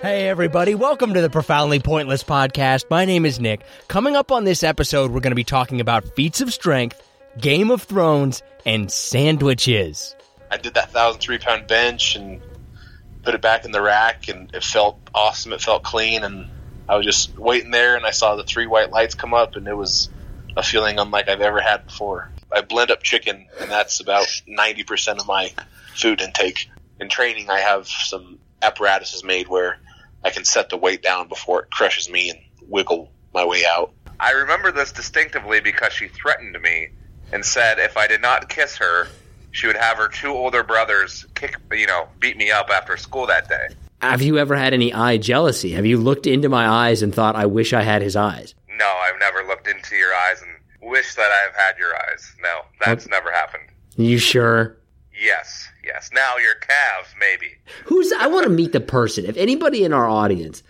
Hey everybody, welcome to the Profoundly Pointless Podcast. My name is Nick. Coming up on this episode, we're going to be talking about feats of strength, Game of Thrones, and sandwiches. I did that 1,003-pound bench and put it back in the rack, and it felt awesome, it felt clean, and I was just waiting there, and I saw the three white lights come up, and it was a feeling unlike I've ever had before. I blend up chicken, and that's about 90% of my food intake. In training, I have some apparatuses made where I can set the weight down before it crushes me and wiggle my way out. I remember this distinctively because she threatened me and said if I did not kiss her, she would have her two older brothers beat me up after school that day. Have you ever had any eye jealousy? Have you looked into my eyes and thought, I wish I had his eyes? No, I've never looked into your eyes and wished that I have had your eyes. No, that's never happened. You sure? Yes. Now your calves, maybe. I want to meet the person. If anybody in our audience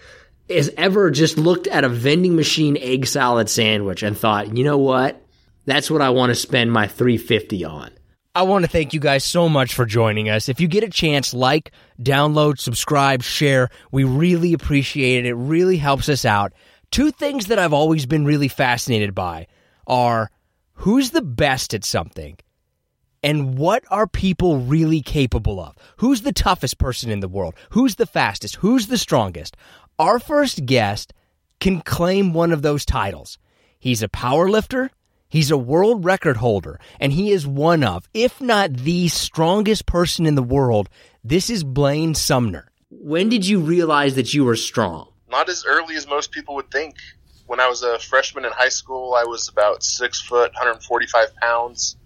has ever just looked at a vending machine egg salad sandwich and thought, you know what? That's what I want to spend my $3.50 on. I want to thank you guys so much for joining us. If you get a chance, like, download, subscribe, share. We really appreciate it. It really helps us out. Two things that I've always been really fascinated by are who's the best at something and what are people really capable of? Who's the toughest person in the world? Who's the fastest? Who's the strongest? Our first guest can claim one of those titles. He's a power lifter. He's a world record holder, and he is one of, if not the strongest person in the world. This is Blaine Sumner. When did you realize that you were strong? Not as early as most people would think. When I was a freshman in high school, I was about 6 foot, 145 pounds.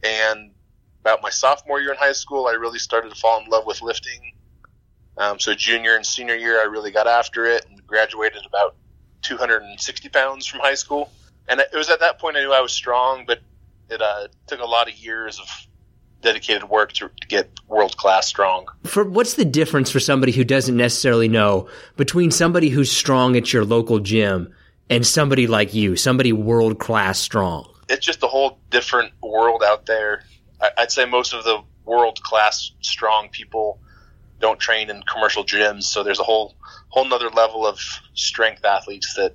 And about my sophomore year in high school, I really started to fall in love with lifting. So junior and senior year, I really got after it and graduated about 260 pounds from high school. And it was at that point I knew I was strong, but it took a lot of years of dedicated work to get world-class strong. What's the difference for somebody who doesn't necessarily know between somebody who's strong at your local gym and somebody like you, somebody world-class strong? It's just a whole different world out there. I'd say most of the world-class strong people don't train in commercial gyms, so there's a whole nother level of strength athletes that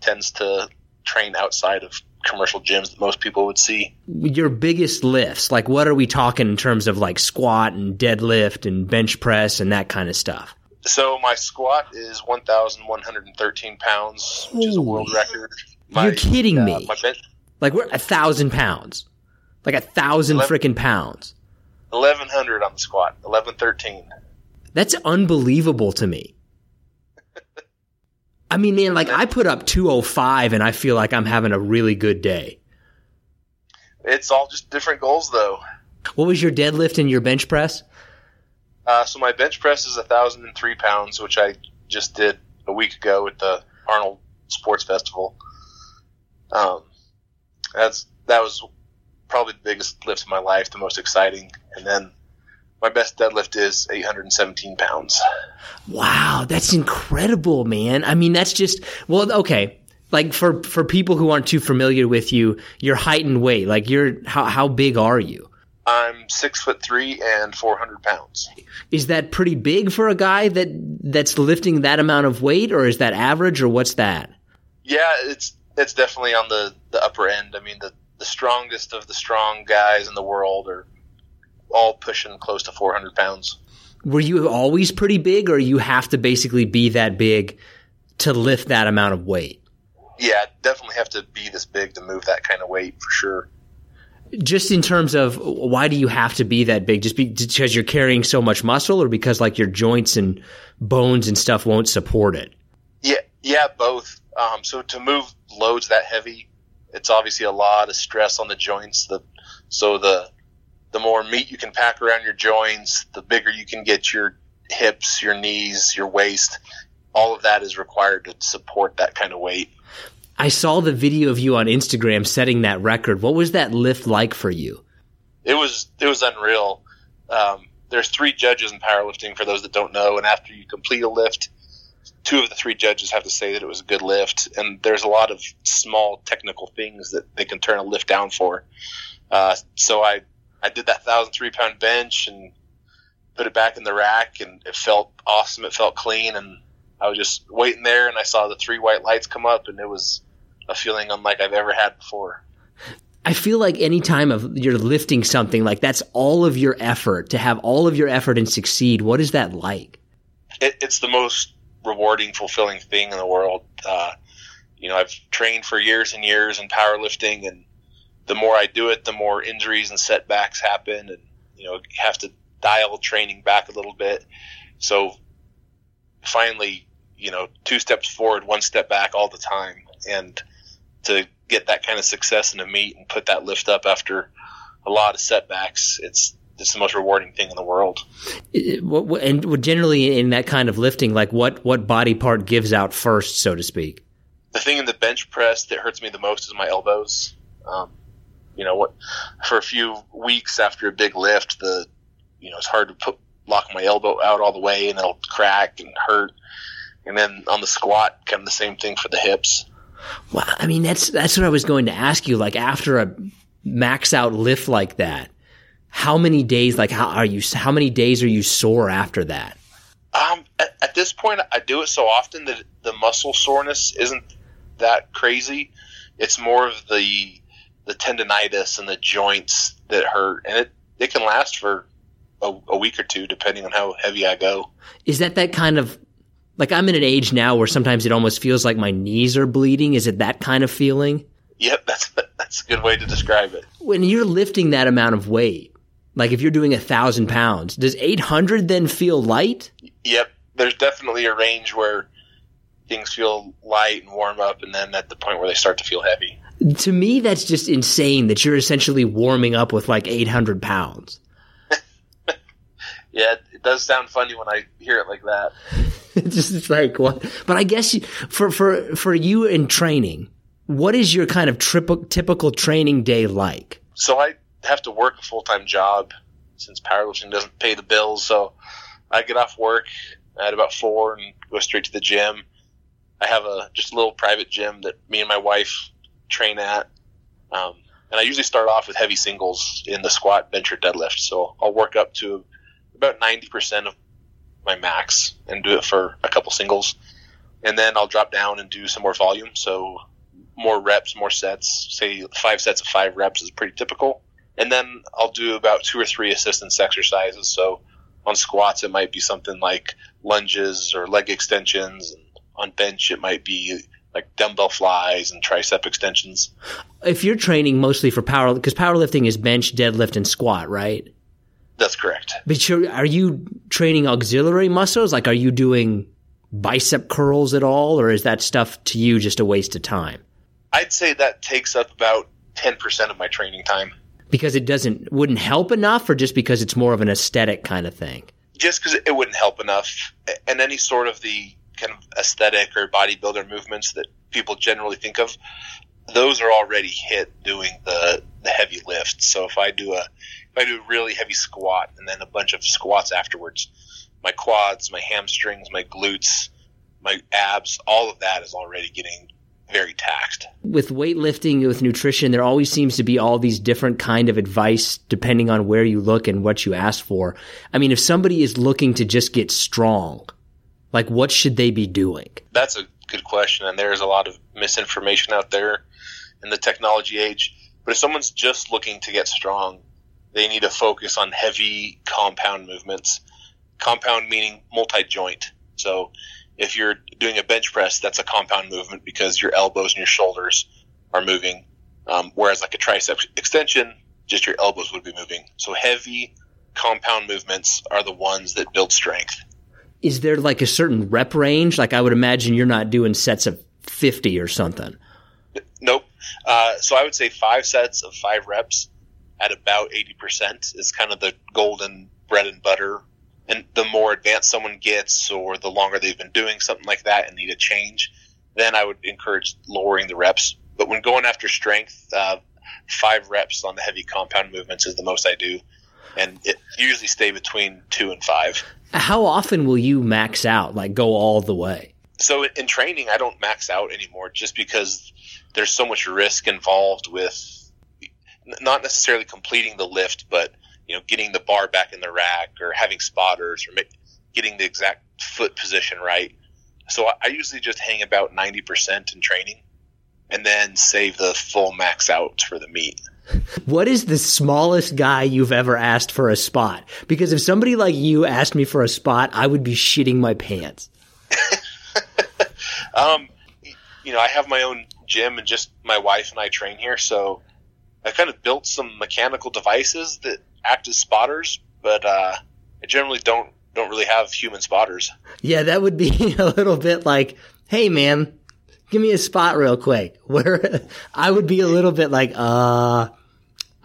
tends to train outside of commercial gyms that most people would see. Your biggest lifts, like what are we talking in terms of like squat and deadlift and bench press and that kind of stuff? So my squat is 1,113 pounds, which is a world record. You're kidding me. My bench, like we're 1,000 pounds. Like 1,000 freaking pounds. 1,100 on the squat, 1,113. That's unbelievable to me. I mean, man, like I put up 205 and I feel like I'm having a really good day. It's all just different goals, though. What was your deadlift and your bench press? So my bench press is 1,003 pounds, which I just did a week ago at the Arnold Sports Festival. That was probably the biggest lift of my life, the most exciting. And then my best deadlift is 817 pounds. Wow, that's incredible, man. I mean, that's just – well, okay. Like for people who aren't too familiar with you, your height and weight, like you're – how big are you? I'm 6'3" and 400 pounds. Is that pretty big for a guy that's lifting that amount of weight, or is that average, or what's that? Yeah, it's definitely on the upper end. I mean, the strongest of the strong guys in the world are all pushing close to 400 pounds. Were you always pretty big, or you have to basically be that big to lift that amount of weight? Yeah, definitely have to be this big to move that kind of weight for sure. Just in terms of why do you have to be that big? Just because you're carrying so much muscle, or because like your joints and bones and stuff won't support it? Yeah, both. So to move loads that heavy, it's obviously a lot of stress on the joints. So the more meat you can pack around your joints, the bigger you can get your hips, your knees, your waist. All of that is required to support that kind of weight. I saw the video of you on Instagram setting that record. What was that lift like for you? It was unreal. There's three judges in powerlifting, for those that don't know, and after you complete a lift, two of the three judges have to say that it was a good lift, and there's a lot of small technical things that they can turn a lift down for. So I did that 1,003-pound bench and put it back in the rack, and it felt awesome. It felt clean, and I was just waiting there, and I saw the three white lights come up, and it was a feeling unlike I've ever had before. I feel like any time of you're lifting something, like that's all of your effort, to have all of your effort and succeed. What is that like? It's the most rewarding, fulfilling thing in the world. I've trained for years and years in powerlifting, and the more I do it, the more injuries and setbacks happen, and have to dial training back a little bit. So finally, two steps forward, one step back all the time, and to get that kind of success in a meet and put that lift up after a lot of setbacks, it's the most rewarding thing in the world. And generally in that kind of lifting, like what body part gives out first, so to speak? The thing in the bench press that hurts me the most is my elbows. For a few weeks after a big lift, it's hard to lock my elbow out all the way, and it'll crack and hurt. And then on the squat, kind of the same thing for the hips. Well, I mean, that's what I was going to ask you. Like after a max out lift like that, how many days are you sore after that? At this point, I do it so often that the muscle soreness isn't that crazy. It's more of the tendinitis and the joints that hurt, and it can last for a week or two, depending on how heavy I go. Is that kind of like, I'm in an age now where sometimes it almost feels like my knees are bleeding? Is it that kind of feeling? Yep, that's a good way to describe it. When you're lifting that amount of weight, like if you're doing 1,000 pounds, does 800 then feel light? Yep, there's definitely a range where things feel light and warm up, and then at the point where they start to feel heavy. To me, that's just insane that you're essentially warming up with like 800 pounds. Yeah, it does sound funny when I hear it like that. It's like what? But I guess for you in training, what is your kind of typical training day like? So I have to work a full-time job since powerlifting doesn't pay the bills. So I get off work at about 4 and go straight to the gym. I have just a little private gym that me and my wife train at. And I usually start off with heavy singles in the squat, bench, or deadlift. So I'll work up to about 90% of my max and do it for a couple singles. And then I'll drop down and do some more volume. So more reps, more sets, say 5 sets of 5 reps is pretty typical. And then I'll do about 2 or 3 assistance exercises. So on squats, it might be something like lunges or leg extensions. And on bench, it might be like dumbbell flies and tricep extensions. If you're training mostly for power, because powerlifting is bench, deadlift, and squat, right? That's correct. But are you training auxiliary muscles? Like, are you doing bicep curls at all? Or is that stuff to you just a waste of time? I'd say that takes up about 10% of my training time. Because it wouldn't help enough, or just because it's more of an aesthetic kind of thing? Just because it wouldn't help enough. And any sort of the kind of aesthetic or bodybuilder movements that people generally think of, those are already hit doing the heavy lift. So if I do a really heavy squat and then a bunch of squats afterwards, my quads, my hamstrings, my glutes, my abs, all of that is already getting very taxed. With weightlifting, with nutrition, there always seems to be all these different kind of advice depending on where you look and what you ask for. I mean, if somebody is looking to just get strong, like what should they be doing? That's a good question, and there's a lot of misinformation out there in the technology age. But if someone's just looking to get strong, they need to focus on heavy compound movements. Compound meaning multi-joint. So if you're doing a bench press, that's a compound movement because your elbows and your shoulders are moving. Whereas like a tricep extension, just your elbows would be moving. So heavy compound movements are the ones that build strength. Is there like a certain rep range? Like I would imagine you're not doing sets of 50 or something. Nope. So I would say 5 sets of 5 reps at about 80% is kind of the golden bread and butter. And the more advanced someone gets or the longer they've been doing something like that and need a change, then I would encourage lowering the reps. But when going after strength, 5 reps on the heavy compound movements is the most I do. And it usually stay between 2 and 5. How often will you max out, like go all the way? So in training, I don't max out anymore just because there's so much risk involved with not necessarily completing the lift, but you know, getting the bar back in the rack or having spotters or getting the exact foot position right. So I usually just hang about 90% in training and then save the full max out for the meet. What is the smallest guy you've ever asked for a spot? Because if somebody like you asked me for a spot, I would be shitting my pants. You know, I have my own gym and just my wife and I train here. So I kind of built some mechanical devices that act as spotters, but I generally don't really have human spotters. Yeah, that would be a little bit like, hey, man, give me a spot real quick. Where I would be a little bit like, I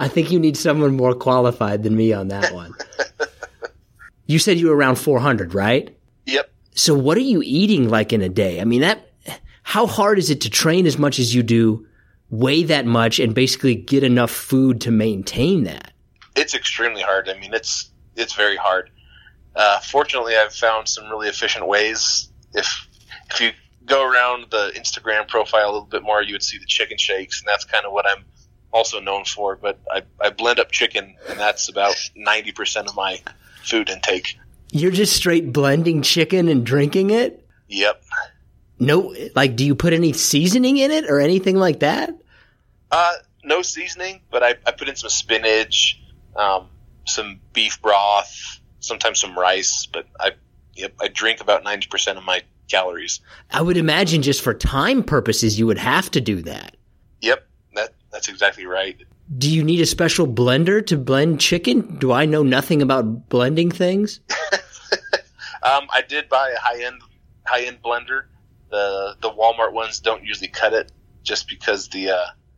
think you need someone more qualified than me on that one. You said you were around 400, right? Yep. So what are you eating like in a day? I mean, how hard is it to train as much as you do, weigh that much, and basically get enough food to maintain that? It's extremely hard. I mean, it's very hard. Fortunately, I've found some really efficient ways. If you go around the Instagram profile a little bit more, you would see the chicken shakes, and that's kind of what I'm also known for. But I blend up chicken, and that's about 90% of my food intake. You're just straight blending chicken and drinking it? Yep. No, like, do you put any seasoning in it or anything like that? No seasoning, but I put in some spinach. Some beef broth, sometimes some rice, but I drink about 90% of my calories. I would imagine just for time purposes, you would have to do that. Yep, that's exactly right. Do you need a special blender to blend chicken? Do I know nothing about blending things? I did buy a high-end blender. The Walmart ones don't usually cut it just because the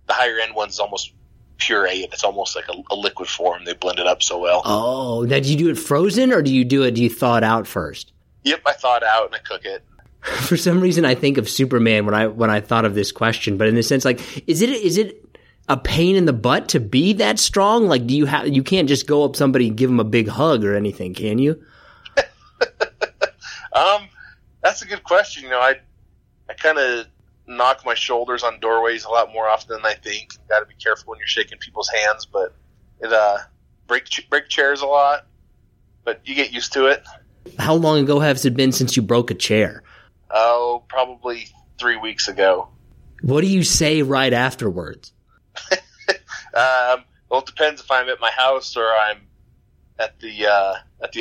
higher-end ones almost puree it. It's almost like a liquid form. They blend it up so well. Oh, now do you do it frozen or do you thaw it out first? Yep, I thaw it out and I cook it. For some reason, I think of Superman when I thought of this question, but in the sense, like, is it a pain in the butt to be that strong? Like, you can't just go up somebody and give them a big hug or anything, can you? That's a good question. You know, I kind of knock my shoulders on doorways a lot more often than I think. You got to be careful when you're shaking people's hands, but it break chairs a lot, but you get used to it. How long ago has it been since you broke a chair? Oh, probably 3 weeks ago. What do you say right afterwards? Well, it depends if I'm at my house or I'm at the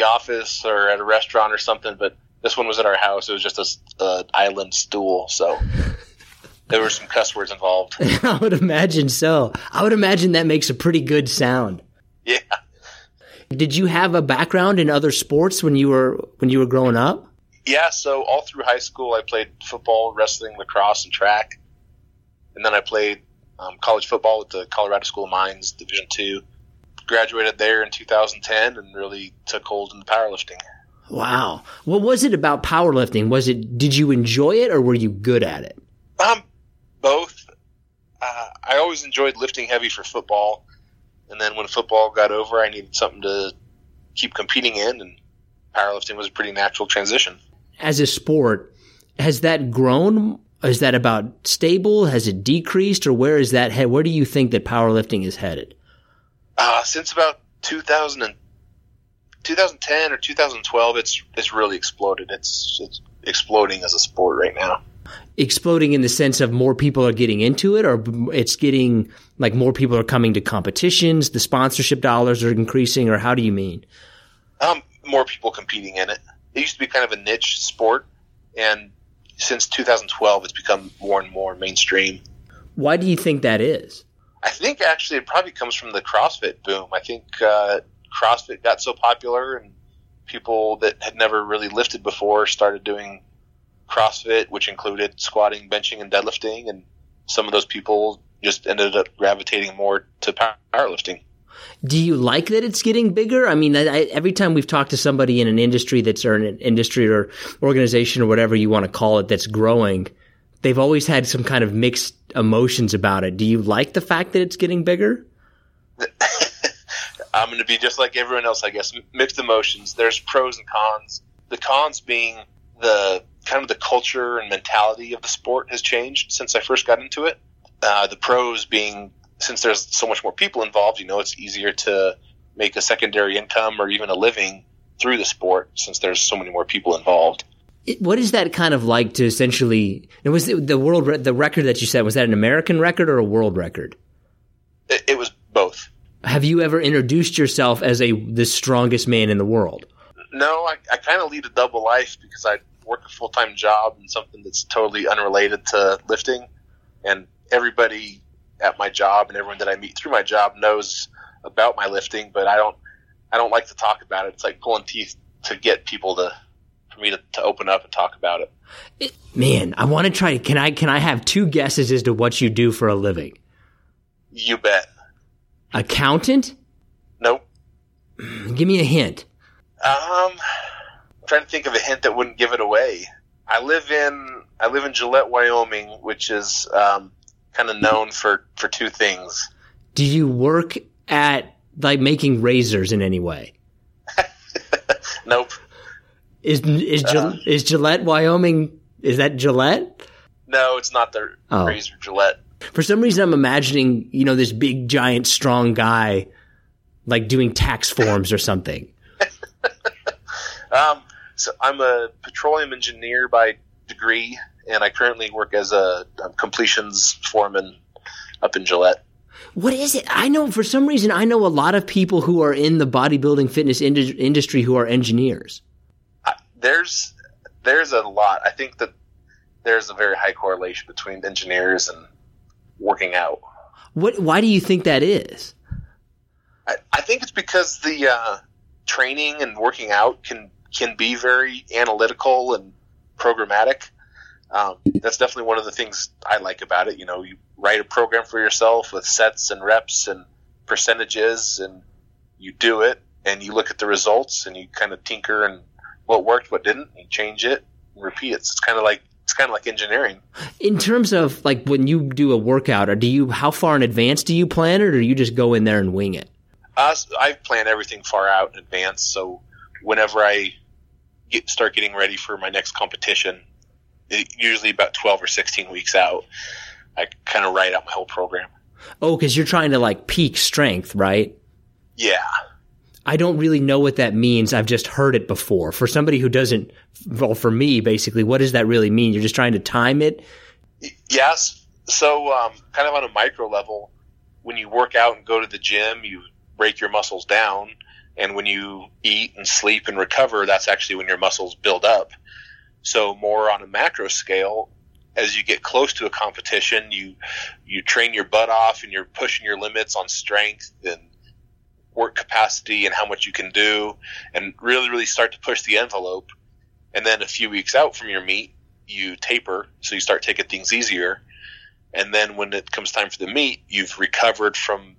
office or at a restaurant or something, but this one was at our house. It was just an island stool, so... There were some cuss words involved. I would imagine so. I would imagine that makes a pretty good sound. Yeah. Did you have a background in other sports when you were growing up? Yeah, so all through high school I played football, wrestling, lacrosse, and track. And then I played college football at the Colorado School of Mines, Division II. Graduated there in 2010 and really took hold in powerlifting. Wow. What was it about powerlifting? Did you enjoy it or were you good at it? Both. I always enjoyed lifting heavy for football, and then when football got over, I needed something to keep competing in, and powerlifting was a pretty natural transition. As a sport, has that grown? Is that about stable? Has it decreased, or where is that? Where do you think that powerlifting is headed? Since about 2010 or 2012, it's really exploded. It's exploding as a sport right now. exploding in the sense of more people are getting into it, or it's getting like more people are coming to competitions, the sponsorship dollars are increasing, or how do you mean? More people competing in it. It used to be kind of a niche sport, and since 2012, it's become more and more mainstream. Why do you think that is? I think actually it probably comes from the CrossFit boom. I think CrossFit got so popular, and people that had never really lifted before started doing CrossFit, which included squatting, benching, and deadlifting, and some of those people just ended up gravitating more to powerlifting. Do you like that it's getting bigger? I mean, every time we've talked to somebody in an industry or organization or whatever you want to call it that's growing, they've always had some kind of mixed emotions about it. Do you like the fact that it's getting bigger? I'm going to be just like everyone else, I guess. Mixed emotions. There's pros and cons. The cons being the kind of the culture and mentality of the sport has changed since I first got into it. The pros being, since there's so much more people involved, it's easier to make a secondary income or even a living through the sport since there's so many more people involved. What is that kind of like to essentially – was it the record that you said, was that an American record or a world record? It was both. Have you ever introduced yourself as the strongest man in the world? No, I kind of lead a double life because I work a full-time job and something that's totally unrelated to lifting, and everybody – at my job and everyone that I meet through my job knows about my lifting, but I don't like to talk about it. It's like pulling teeth to get people for me to open up and talk about it. Man, I want to try. Can I have two guesses as to what you do for a living? You bet. Accountant? Nope. Give me a hint. I'm trying to think of a hint that wouldn't give it away. I live in Gillette, Wyoming, which is, kind of known for two things. Do you work at like making razors in any way? Nope. Is Gillette, Wyoming? Is that Gillette? No, it's not the razor Gillette. For some reason, I'm imagining this big, giant, strong guy like doing tax forms or something. So I'm a petroleum engineer by degree. And I currently work as a completions foreman up in Gillette. What is it? I know a lot of people who are in the bodybuilding fitness industry who are engineers. There's a lot. I think that there's a very high correlation between engineers and working out. Why do you think that is? I think it's because the training and working out can be very analytical and programmatic. That's definitely one of the things I like about it. You write a program for yourself with sets and reps and percentages, and you do it, and you look at the results, and you kind of tinker and what worked, what didn't, and you change it and repeat it. So it's kind of like engineering. In terms of like when you do a workout, how far in advance do you plan it, or do you just go in there and wing it? I plan everything far out in advance. So whenever I start getting ready for my next competition, usually about 12 or 16 weeks out, I kind of write out my whole program. Oh, because you're trying to like peak strength, right? Yeah. I don't really know what that means. I've just heard it before. For somebody who doesn't, well, for me, basically, what does that really mean? You're just trying to time it? Yes. So kind of on a micro level, when you work out and go to the gym, you break your muscles down. And when you eat and sleep and recover, that's actually when your muscles build up. So more on a macro scale, as you get close to a competition, you train your butt off and you're pushing your limits on strength and work capacity and how much you can do and really, really start to push the envelope. And then a few weeks out from your meet, you taper, so you start taking things easier. And then when it comes time for the meet, you've recovered from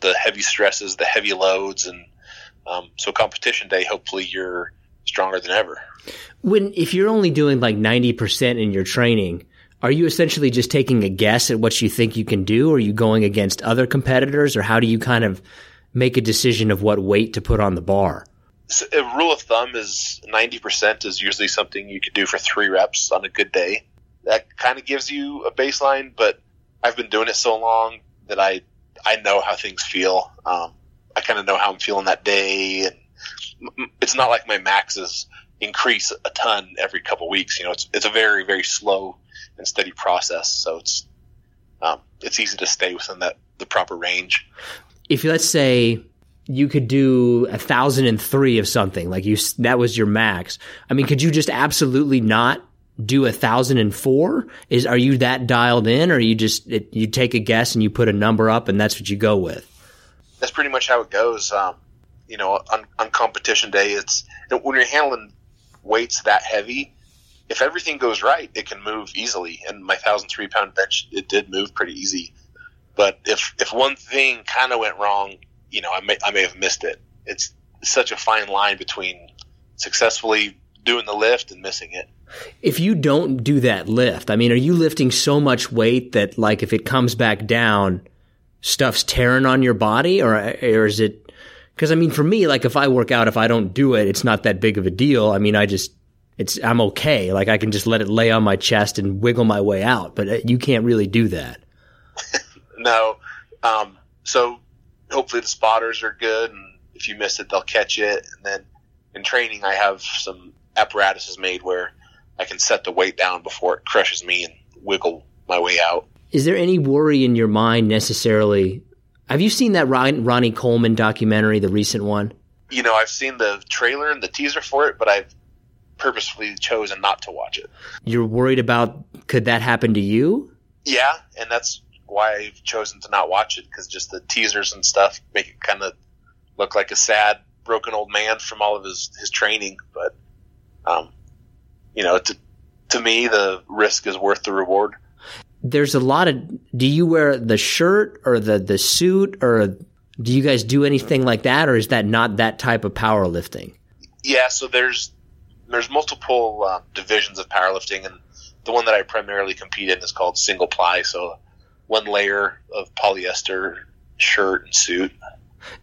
the heavy stresses, the heavy loads, and so competition day, hopefully you're stronger than ever. If you're only doing like 90% in your training, are you essentially just taking a guess at what you think you can do? Or are you going against other competitors? Or how do you kind of make a decision of what weight to put on the bar? So a rule of thumb is 90% is usually something you could do for 3 reps on a good day. That kind of gives you a baseline, but I've been doing it so long that I know how things feel. I kind of know how I'm feeling that day, and it's not like my max is increase a ton every couple weeks. You know, it's a very, very slow and steady process. So it's easy to stay within the proper range. If let's say you could do 1,003 of something, like that was your max. I mean, could you just absolutely not do 1,004? Are you that dialed in, or you just you take a guess and you put a number up and that's what you go with? That's pretty much how it goes. You know, on competition day, it's when you're handling weights that heavy, if everything goes right, it can move easily. And my 1,003-pound bench, it did move pretty easy. But if one thing kind of went wrong, you know, I may have missed it. It's such a fine line between successfully doing the lift and missing it. If you don't do that lift, I mean, are you lifting so much weight that, like, if it comes back down, stuff's tearing on your body, or is it? Because I mean, for me, like, if I work out, if I don't do it, it's not that big of a deal. I mean, I'm okay. Like, I can just let it lay on my chest and wiggle my way out. But you can't really do that. No. So hopefully the spotters are good, and if you miss it, they'll catch it. And then in training, I have some apparatuses made where I can set the weight down before it crushes me and wiggle my way out. Is there any worry in your mind necessarily? Have you seen that Ronnie Coleman documentary, the recent one? You know, I've seen the trailer and the teaser for it, but I've purposefully chosen not to watch it. You're worried about, could that happen to you? Yeah, and that's why I've chosen to not watch it, because just the teasers and stuff make it kind of look like a sad, broken old man from all of his training. But, you know, to me, the risk is worth the reward. There's a lot of – do you wear the shirt or the suit, or do you guys do anything like that, or is that not that type of powerlifting? Yeah, so there's multiple divisions of powerlifting, and the one that I primarily compete in is called single ply, so one layer of polyester shirt and suit.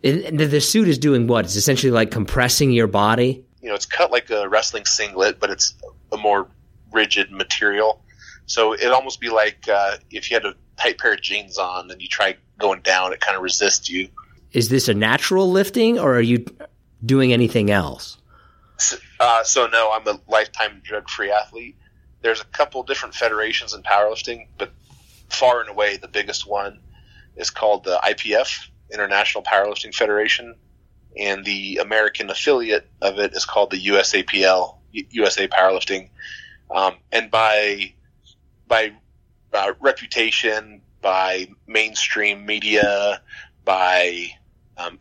And the suit is doing what? It's essentially like compressing your body? You know, it's cut like a wrestling singlet, but it's a more rigid material. So it'd almost be like if you had a tight pair of jeans on and you try going down, it kind of resists you. Is this a natural lifting, or are you doing anything else? So no, I'm a lifetime drug-free athlete. There's a couple different federations in powerlifting, but far and away the biggest one is called the IPF, International Powerlifting Federation, and the American affiliate of it is called the USAPL, USA Powerlifting. And by reputation, by mainstream media, by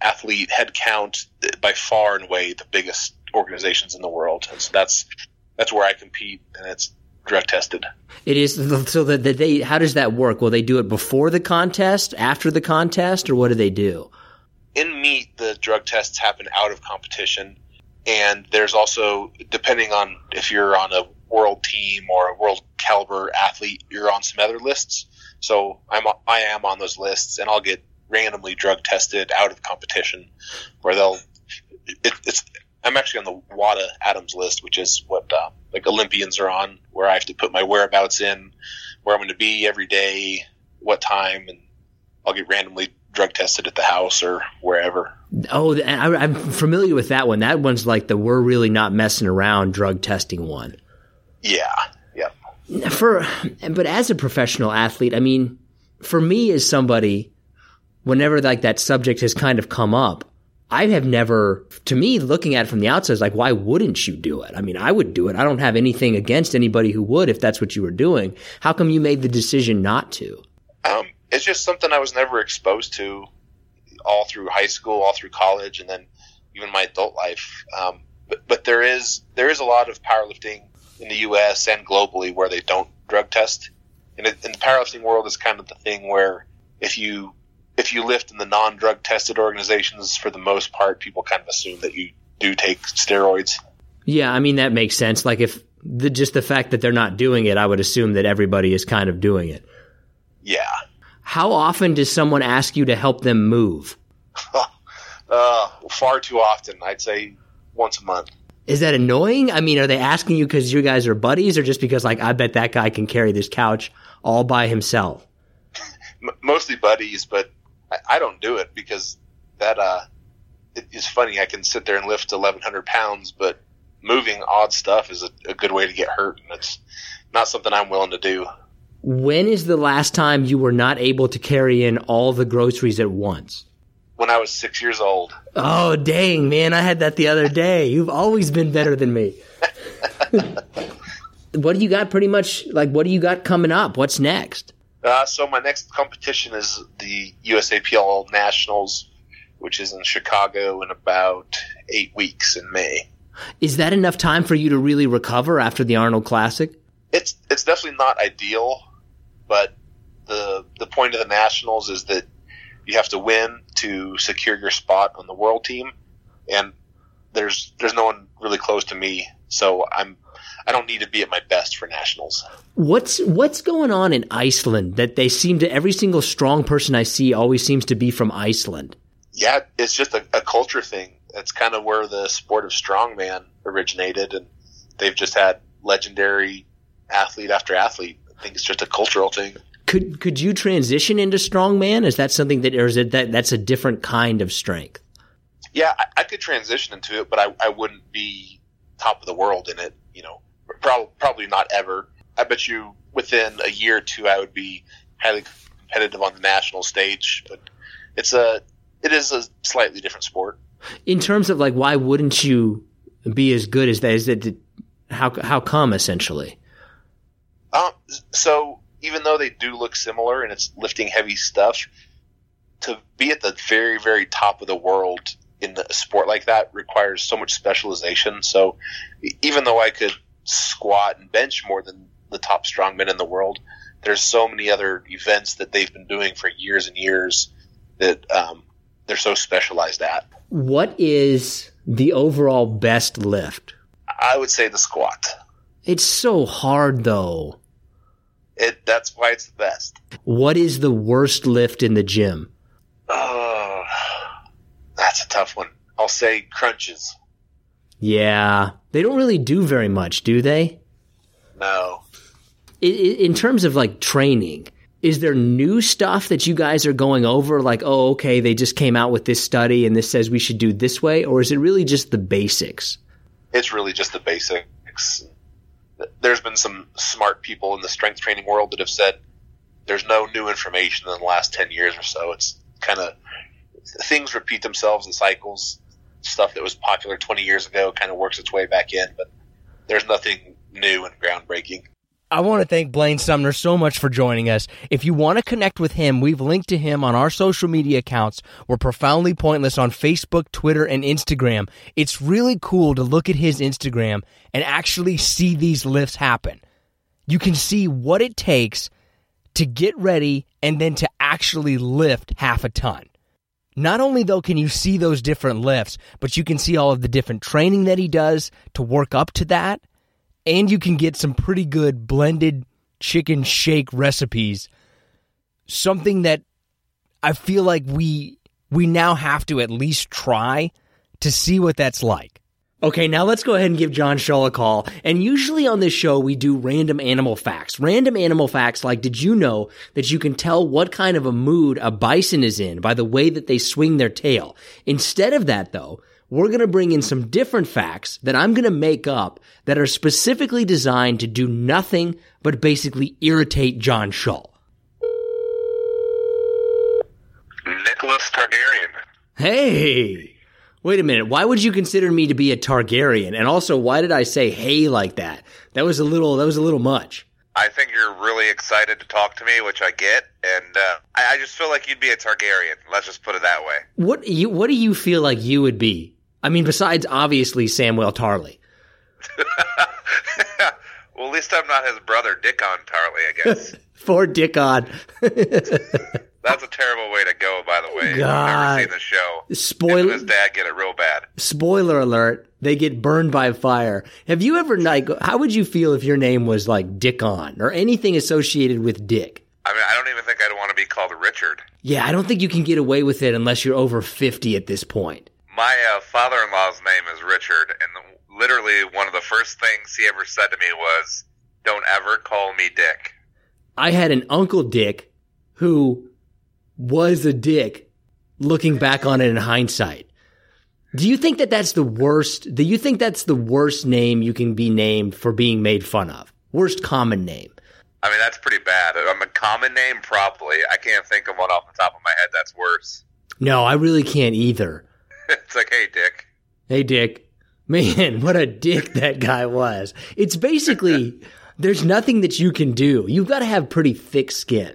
athlete headcount, by far and away the biggest organizations in the world. And so that's where I compete, and it's drug tested. It is. So that they, how does that work? Will they do it before the contest, after the contest, or what do they do? In meet, the drug tests happen out of competition, and there's also, depending on if you're on a world team or a world caliber athlete, you're on some other lists. So I am on those lists, and I'll get randomly drug tested out of competition, where I'm actually on the WADA Adams list, which is what like Olympians are on, where I have to put my whereabouts in, where I'm going to be every day, what time, and I'll get randomly drug tested at the house or wherever. Oh, I'm familiar with that one. That one's like the we're really not messing around drug testing one. Yeah, yeah. But as a professional athlete, I mean, for me as somebody, whenever like that subject has kind of come up, I have never, to me, looking at it from the outside, is like, why wouldn't you do it? I mean, I would do it. I don't have anything against anybody who would if that's what you were doing. How come you made the decision not to? It's just something I was never exposed to all through high school, all through college, and then even my adult life. But there is a lot of powerlifting in the U.S. and globally where they don't drug test. And in the powerlifting world, it's kind of the thing where if you lift in the non-drug tested organizations, for the most part, people kind of assume that you do take steroids. Yeah, I mean, that makes sense. Like, if just the fact that they're not doing it, I would assume that everybody is kind of doing it. Yeah. How often does someone ask you to help them move? Far too often. I'd say once a month. Is that annoying? I mean, are they asking you because you guys are buddies, or just because, like, I bet that guy can carry this couch all by himself? Mostly buddies, but I don't do it because that is funny. I can sit there and lift 1,100 pounds, but moving odd stuff is a good way to get hurt, and it's not something I'm willing to do. When is the last time you were not able to carry in all the groceries at once? When I was 6 years old. Oh, dang, man. I had that the other day. You've always been better than me. What do you got pretty much, like, what do you got coming up? What's next? So my next competition is the USAPL Nationals, which is in Chicago in about 8 weeks in May. Is that enough time for you to really recover after the Arnold Classic? It's definitely not ideal, but the point of the Nationals is that you have to win to secure your spot on the world team, and there's no one really close to me, so I don't need to be at my best for Nationals. What's going on in Iceland that they seem to, every single strong person I see always seems to be from Iceland? Yeah, it's just a culture thing. That's kind of where the sport of strongman originated, and they've just had legendary athlete after athlete. I think it's just a cultural thing. Could you transition into strongman? Is that something that, or is it that's a different kind of strength? Yeah, I could transition into it, but I wouldn't be top of the world in it. You know, probably not ever. I bet you within a year or two, I would be highly competitive on the national stage. But it is a slightly different sport. In terms of, like, why wouldn't you be as good as that? Is that how come, essentially? So even though they do look similar and it's lifting heavy stuff, to be at the very, very top of the world in a sport like that requires so much specialization. So even though I could squat and bench more than the top strongmen in the world, there's so many other events that they've been doing for years and years that they're so specialized at. What is the overall best lift? I would say the squat. It's so hard, though. That's why it's the best. What is the worst lift in the gym? Oh, that's a tough one. I'll say crunches. Yeah. They don't really do very much, do they? No. In terms of, like, training, is there new stuff that you guys are going over? Like, oh, okay, they just came out with this study and this says we should do this way? Or is it really just the basics? It's really just the basics. There's been some smart people in the strength training world that have said there's no new information in the last 10 years or so. It's kind of things repeat themselves in cycles. Stuff that was popular 20 years ago kind of works its way back in, but there's nothing new and groundbreaking. I want to thank Blaine Sumner so much for joining us. If you want to connect with him, we've linked to him on our social media accounts. We're Profoundly Pointless on Facebook, Twitter, and Instagram. It's really cool to look at his Instagram and actually see these lifts happen. You can see what it takes to get ready and then to actually lift half a ton. Not only, though, can you see those different lifts, but you can see all of the different training that he does to work up to that. And you can get some pretty good blended chicken shake recipes, something that I feel like we now have to at least try to see what that's like. Okay, now let's go ahead and give John Shull a call. And usually on this show, we do random animal facts. Random animal facts like, did you know that you can tell what kind of a mood a bison is in by the way that they swing their tail? Instead of that, though, we're going to bring in some different facts that I'm going to make up that are specifically designed to do nothing but basically irritate John Shull. Nicholas Targaryen. Hey! Wait a minute. Why would you consider me to be a Targaryen? And also, why did I say hey like that? That was a little much. I think you're really excited to talk to me, which I get, and I just feel like you'd be a Targaryen. Let's just put it that way. What do you feel like you would be? I mean, besides, obviously, Samwell Tarly. Well, at least I'm not his brother, Dickon Tarly, I guess. Poor Dickon. That's a terrible way to go, by the way. God. I've never seen the show. Spoiler. His dad get it real bad. Spoiler alert. They get burned by fire. Have you ever, like, how would you feel if your name was, like, Dickon or anything associated with Dick? I mean, I don't even think I'd want to be called Richard. Yeah, I don't think you can get away with it unless you're over 50 at this point. My father-in-law's name is Richard, and literally one of the first things he ever said to me was, "Don't ever call me Dick." I had an Uncle Dick who was a dick, looking back on it in hindsight. Do you think that that's the worst? Do you think that's the worst name you can be named for being made fun of? Worst common name. I mean, that's pretty bad. I'm a common name, probably. I can't think of one off the top of my head that's worse. No, I really can't either. It's like, hey, Dick. Hey, Dick. Man, what a dick that guy was. It's basically, there's nothing that you can do. You've got to have pretty thick skin.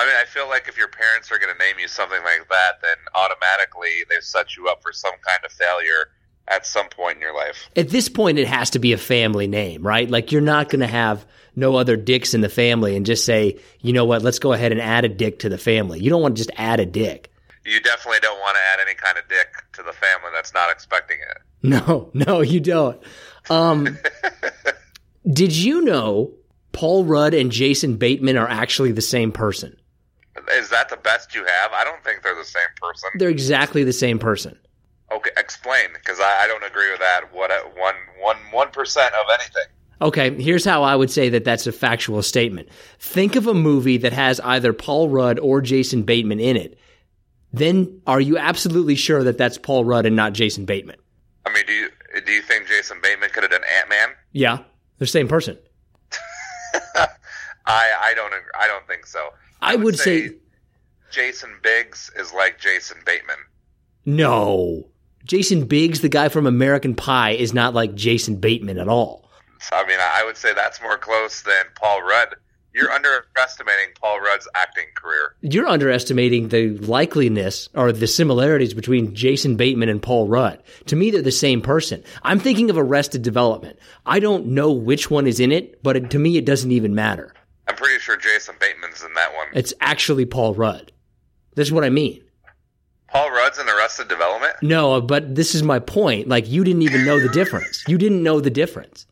I mean, I feel like if your parents are going to name you something like that, then automatically they've set you up for some kind of failure at some point in your life. At this point, it has to be a family name, right? Like, you're not going to have no other dicks in the family and just say, you know what, let's go ahead and add a dick to the family. You don't want to just add a dick. You definitely don't want to add any kind of dick to the family that's not expecting it. No, you don't. Did you know Paul Rudd and Jason Bateman are actually the same person? Is that the best you have? I don't think they're the same person. They're exactly the same person. Okay, explain, because I don't agree with that. What 1% of anything? Okay, here's how I would say that that's a factual statement. Think of a movie that has either Paul Rudd or Jason Bateman in it. Then are you absolutely sure that that's Paul Rudd and not Jason Bateman? I mean, do you think Jason Bateman could have done Ant-Man? Yeah, they're the same person. I don't think so. I would say Jason Biggs is like Jason Bateman. No, Jason Biggs, the guy from American Pie, is not like Jason Bateman at all. I mean, I would say that's more close than Paul Rudd. You're underestimating Paul Rudd's acting career. You're underestimating the likeliness or the similarities between Jason Bateman and Paul Rudd. To me, they're the same person. I'm thinking of Arrested Development. I don't know which one is in it, but to me, it doesn't even matter. I'm pretty sure Jason Bateman's in that one. It's actually Paul Rudd. That's what I mean. Paul Rudd's in Arrested Development? No, but this is my point. Like, you didn't even know the difference. You didn't know the difference.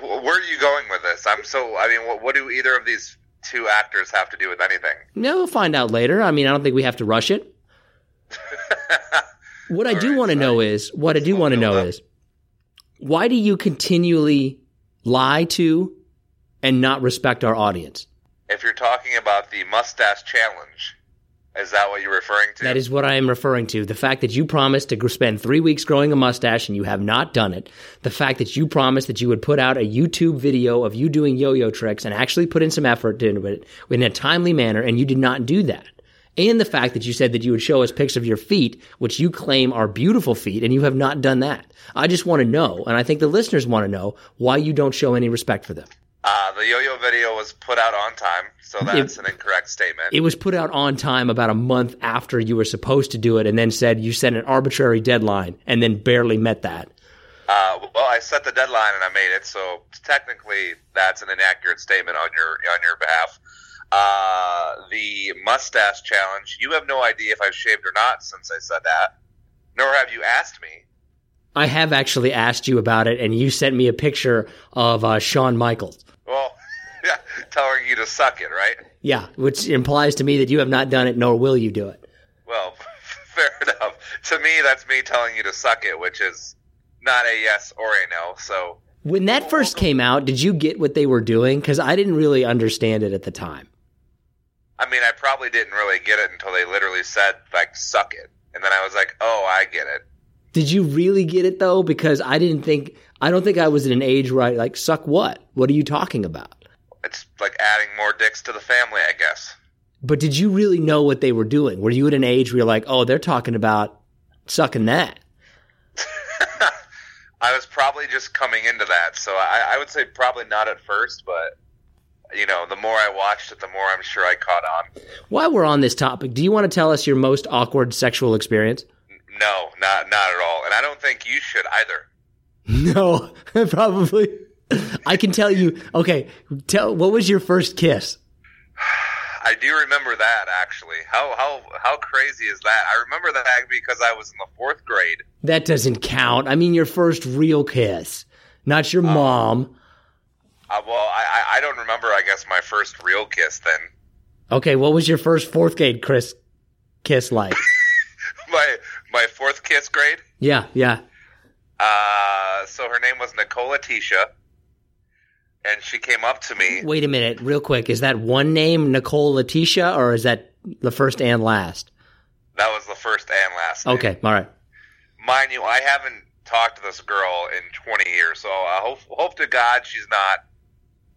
Where are you going with this? What do either of these two actors have to do with anything? No, we'll find out later. I mean, I don't think we have to rush it. What I do want to know is, why do you continually lie to and not respect our audience? If you're talking about the mustache challenge, is that what you're referring to? That is what I am referring to. The fact that you promised to spend 3 weeks growing a mustache and you have not done it. The fact that you promised that you would put out a YouTube video of you doing yo-yo tricks and actually put in some effort into it in a timely manner, and you did not do that. And the fact that you said that you would show us pics of your feet, which you claim are beautiful feet, and you have not done that. I just want to know, and I think the listeners want to know, why you don't show any respect for them. The yo-yo video was put out on time, so that's an incorrect statement. It was put out on time about a month after you were supposed to do it, and then said you set an arbitrary deadline and then barely met that. Well, I set the deadline and I made it, so technically that's an inaccurate statement on your behalf. The mustache challenge, you have no idea if I've shaved or not since I said that, nor have you asked me. I have actually asked you about it, and you sent me a picture of Shawn Michaels. Well, yeah, telling you to suck it, right? Yeah, which implies to me that you have not done it, nor will you do it. Well, fair enough. To me, that's me telling you to suck it, which is not a yes or a no. So, when that first came out, did you get what they were doing? Because I didn't really understand it at the time. I mean, I probably didn't really get it until they literally said, like, suck it. And then I was like, oh, I get it. Did you really get it, though? Because I don't think I was in an age where I, like, suck what? What are you talking about? It's like adding more dicks to the family, I guess. But did you really know what they were doing? Were you at an age where you're like, oh, they're talking about sucking that? I was probably just coming into that. So I would say probably not at first, but, you know, the more I watched it, the more I'm sure I caught on. While we're on this topic, do you want to tell us your most awkward sexual experience? No, not at all. And I don't think you should either. No, probably. I can tell you. Okay, what was your first kiss? I do remember that, actually. How crazy is that? I remember that because I was in the 4th grade. That doesn't count. I mean, your first real kiss, not your mom. Well, I don't remember, I guess, my first real kiss then. Okay, what was your first 4th grade kiss like? My 4th kiss grade? Yeah. So her name was Nicola Tisha, and she came up to me. Wait a minute, real quick. Is that one name, Nicola Tisha, or is that the first and last? That was the first and last name. Okay, all right. Mind you, I haven't talked to this girl in 20 years, so I hope to God she's not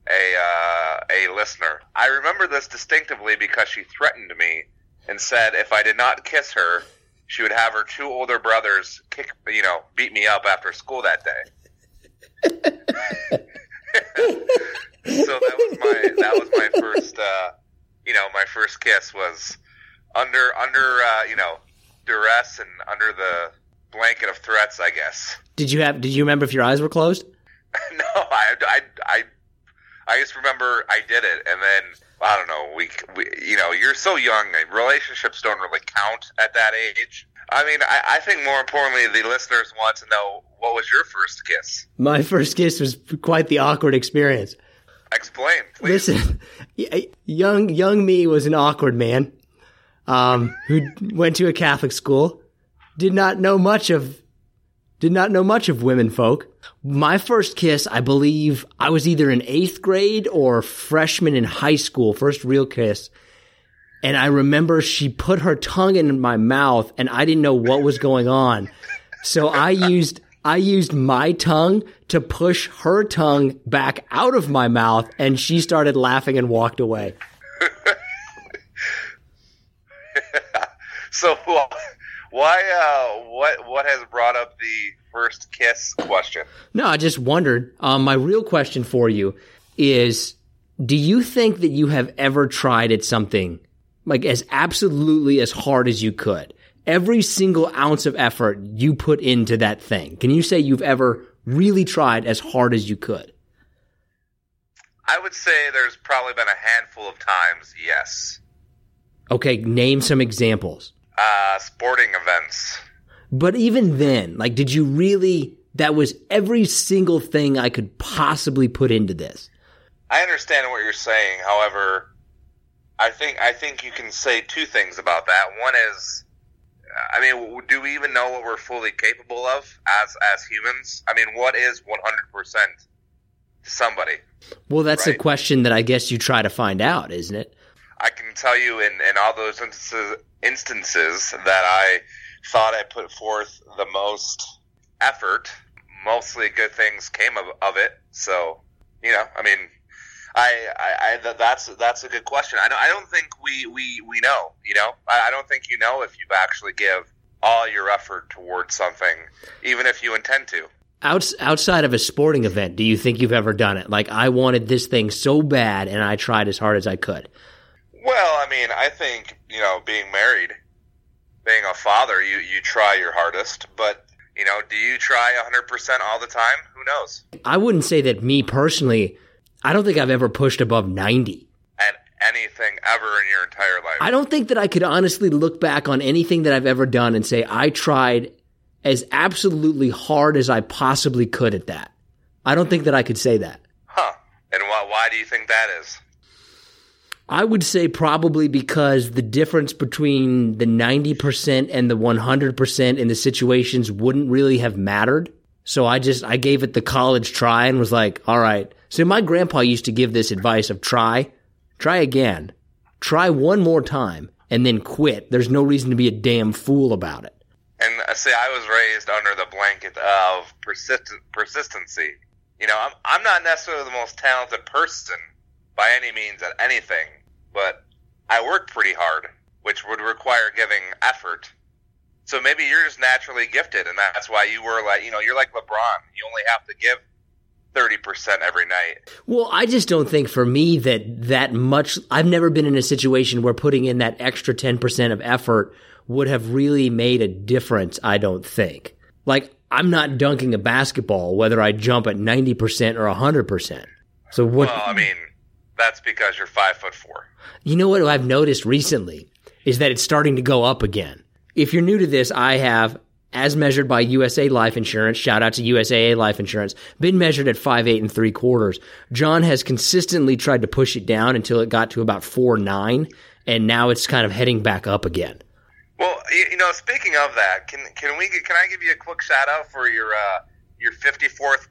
a listener. I remember this distinctively because she threatened me and said if I did not kiss her, she would have her two older brothers beat me up after school that day. So that was my first my first kiss was under duress and under the blanket of threats, I guess. Did you remember if your eyes were closed? No, I just remember I did it, and then I don't know. We you're so young. Relationships don't really count at that age. I mean, I think more importantly, the listeners want to know, what was your first kiss? My first kiss was quite the awkward experience. Explain, please. Listen, young me was an awkward man who went to a Catholic school. Did not know much of women folk. My first kiss, I believe, I was either in 8th grade or freshman in high school, first real kiss. And I remember she put her tongue in my mouth and I didn't know what was going on. So I used my tongue to push her tongue back out of my mouth, and she started laughing and walked away. So why, what has brought up the first kiss question? No, I just wondered. My real question for you is, do you think that you have ever tried at something like as absolutely as hard as you could? Every single ounce of effort you put into that thing. Can you say you've ever really tried as hard as you could? I would say there's probably been a handful of times, yes. Okay, name some examples. Sporting events. But even then, like, did you really, that was every single thing I could possibly put into this? I understand what you're saying. However, I think you can say two things about that. One is, I mean, do we even know what we're fully capable of as humans? I mean, what is 100% to somebody? Well, that's right? A question that I guess you try to find out, isn't it? I can tell you in all those instances that I thought I put forth the most effort, mostly good things came of it. So, I mean, that's a good question. I don't think we know, I don't think you know if you actually give all your effort towards something, even if you intend to. Outside of a sporting event, do you think you've ever done it? Like, I wanted this thing so bad and I tried as hard as I could. Well, I mean, I think, being married, being a father, you try your hardest, but, do you try 100% all the time? Who knows? I wouldn't say that me personally, I don't think I've ever pushed above 90. At anything ever in your entire life. I don't think that I could honestly look back on anything that I've ever done and say I tried as absolutely hard as I possibly could at that. I don't think that I could say that. Huh. And why do you think that is? I would say probably because the difference between the 90% and the 100% in the situations wouldn't really have mattered. So I gave it the college try and was like, all right. So my grandpa used to give this advice of try again, try one more time, and then quit. There's no reason to be a damn fool about it. And see, I was raised under the blanket of persistency. I'm not necessarily the most talented person by any means at anything, but I work pretty hard, which would require giving effort. So maybe you're just naturally gifted, and that's why you were like, you're like LeBron. You only have to give 30% every night. Well, I just don't think for me that much. I've never been in a situation where putting in that extra 10% of effort would have really made a difference, I don't think. Like, I'm not dunking a basketball, whether I jump at 90% or 100%. So what? Well, I mean, that's because you're 5'4". You know what I've noticed recently is that it's starting to go up again. If you're new to this, I have, as measured by USA Life Insurance, shout out to USAA Life Insurance, been measured at 5'8 3/4". John has consistently tried to push it down until it got to about 4'9", and now it's kind of heading back up again. Well, speaking of that, can I give you a quick shout out for your 54th,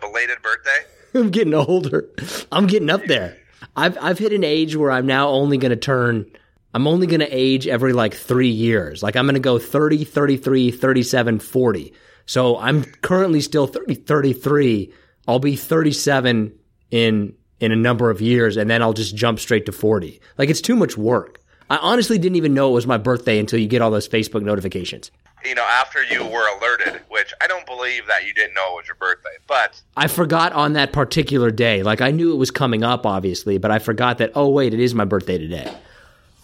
belated birthday? I'm getting older. I'm getting up there. I've hit an age where I'm now only going to turn I'm only going to age every like 3 years. Like I'm going to go 30, 33, 37, 40. So I'm currently still 30, 33. I'll be 37 in a number of years, and then I'll just jump straight to 40. Like, it's too much work. I honestly didn't even know it was my birthday until you get all those Facebook notifications. You know, after you were alerted, which I don't believe that you didn't know it was your birthday, but... I forgot on that particular day. Like, I knew it was coming up, obviously, but I forgot that, oh, wait, it is my birthday today.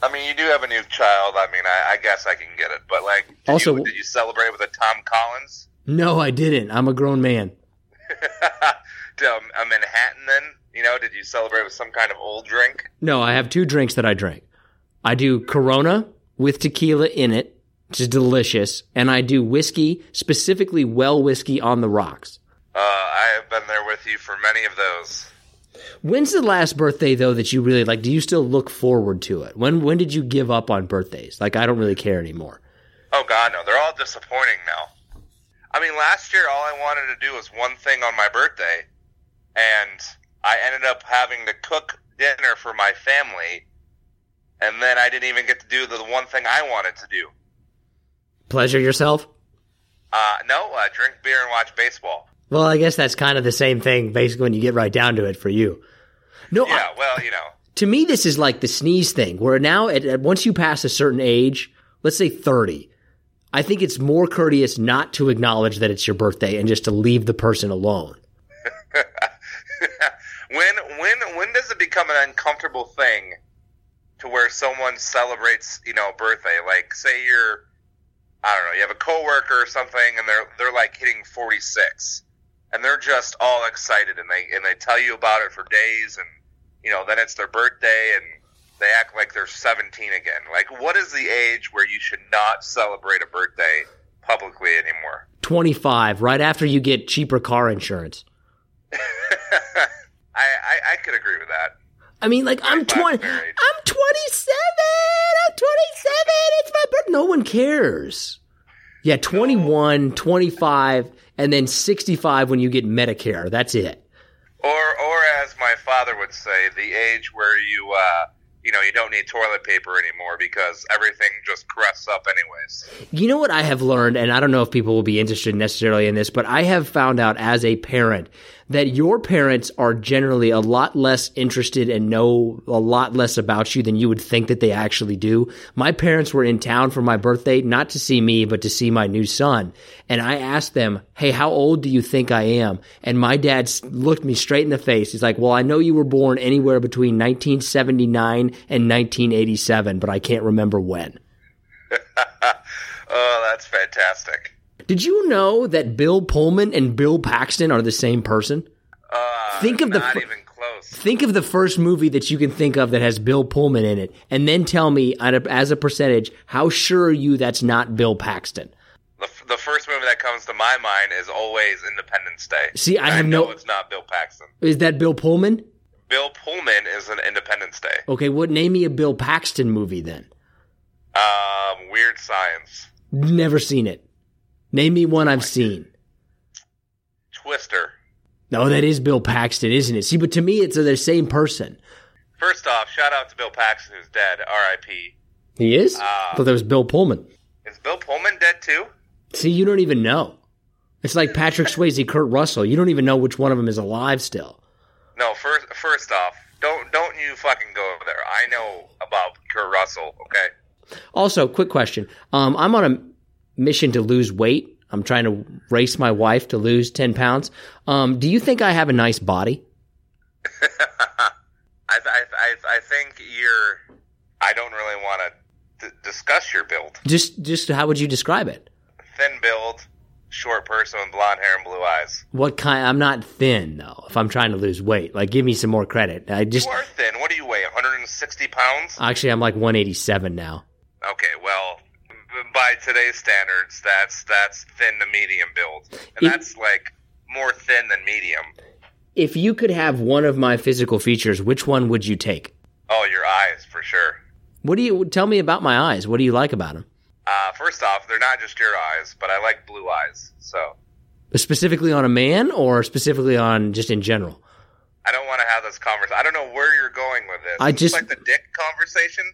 I mean, you do have a new child. I mean, I guess I can get it, but, like, did you celebrate with a Tom Collins? No, I didn't. I'm a grown man. A Manhattan, then? You know, did you celebrate with some kind of old drink? No, I have two drinks that I drink. I do Corona with tequila in it, which is delicious, and I do whiskey, specifically well whiskey on the rocks. I have been there with you for many of those. When's the last birthday, though, that you really, like, do you still look forward to it? When did you give up on birthdays? Like, I don't really care anymore. Oh, God, no. They're all disappointing now. I mean, last year, all I wanted to do was one thing on my birthday, and... I ended up having to cook dinner for my family, and then I didn't even get to do the one thing I wanted to do. Pleasure yourself? No, drink beer and watch baseball. Well, I guess that's kind of the same thing, basically, when you get right down to it for you. No, yeah, well, you know. To me, this is like the sneeze thing, where now, once you pass a certain age, let's say 30, I think it's more courteous not to acknowledge that it's your birthday and just to leave the person alone. When does it become an uncomfortable thing to where someone celebrates, you know, a birthday? Like, say you're, I don't know, you have a coworker or something, and they're like hitting 46, and they're just all excited, and they tell you about it for days, and you know, then it's their birthday, and they act like they're 17 again. Like, what is the age where you should not celebrate a birthday publicly anymore? 25, right after you get cheaper car insurance. I could agree with that. I mean, like, I'm 20. I'm 27. I'm 27. It's my birthday. No one cares. Yeah, 21, 25, and then 65 when you get Medicare. That's it. Or as my father would say, the age where you, you know, you don't need toilet paper anymore because everything just crests up anyways. You know what I have learned, and I don't know if people will be interested necessarily in this, but I have found out as a parent that your parents are generally a lot less interested and know a lot less about you than you would think that they actually do. My parents were in town for my birthday, not to see me, but to see my new son. And I asked them, hey, how old do you think I am? And my dad looked me straight in the face. He's like, well, I know you were born anywhere between 1979 and 1987, but I can't remember when. Oh, that's fantastic. Did you know that Bill Pullman and Bill Paxton are the same person? Even close. Think of the first movie that you can think of that has Bill Pullman in it, and then tell me, as a percentage, how sure are you that's not Bill Paxton? The first movie that comes to my mind is always Independence Day. See, I know it's not Bill Paxton. Is that Bill Pullman? Bill Pullman is in Independence Day. Okay, name me a Bill Paxton movie then. Weird Science. Never seen it. Name me one I've seen. Twister. No, that is Bill Paxton, isn't it? See, but to me, it's the same person. First off, shout out to Bill Paxton, who's dead, R.I.P. He is? I thought that was Bill Pullman. Is Bill Pullman dead too? See, you don't even know. It's like Patrick Swayze, Kurt Russell. You don't even know which one of them is alive still. No, first off, don't you fucking go over there. I know about Kurt Russell, okay? Also, quick question. I'm on a mission to lose weight. I'm trying to race my wife to lose 10 pounds. Do you think I have a nice body? I think you're... I don't really want to discuss your build. Just how would you describe it? Thin build, short person with blonde hair and blue eyes. What kind? I'm not thin, though, if I'm trying to lose weight. Like, give me some more credit. You are thin. What do you weigh, 160 pounds? Actually, I'm like 187 now. Okay, well... By today's standards, that's thin to medium build. And that's like more thin than medium. If you could have one of my physical features, which one would you take? Oh, your eyes, for sure. Tell me about my eyes. What do you like about them? First off, they're not just your eyes, but I like blue eyes. So specifically on a man or specifically on just in general? I don't want to have this conversation. I don't know where you're going with this. It's like the dick conversation.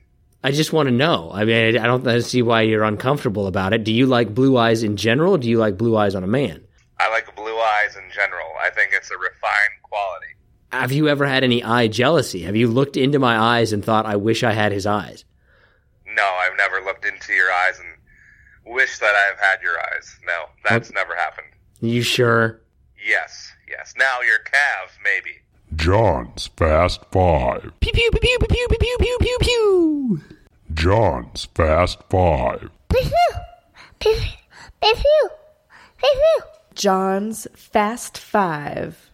I just want to know. I mean, I don't see why you're uncomfortable about it. Do you like blue eyes in general? Do you like blue eyes on a man? I like blue eyes in general. I think it's a refined quality. Have you ever had any eye jealousy? Have you looked into my eyes and thought, I wish I had his eyes? No, I've never looked into your eyes and wished that I've had your eyes. No, that's never happened. You sure? Yes. Now your calf, maybe. John's Fast Five. Pew, pew, pew, pew, pew, pew, pew, pew, pew, pew. John's Fast Five. Pew, pew, pew, pew, pew. John's Fast Five.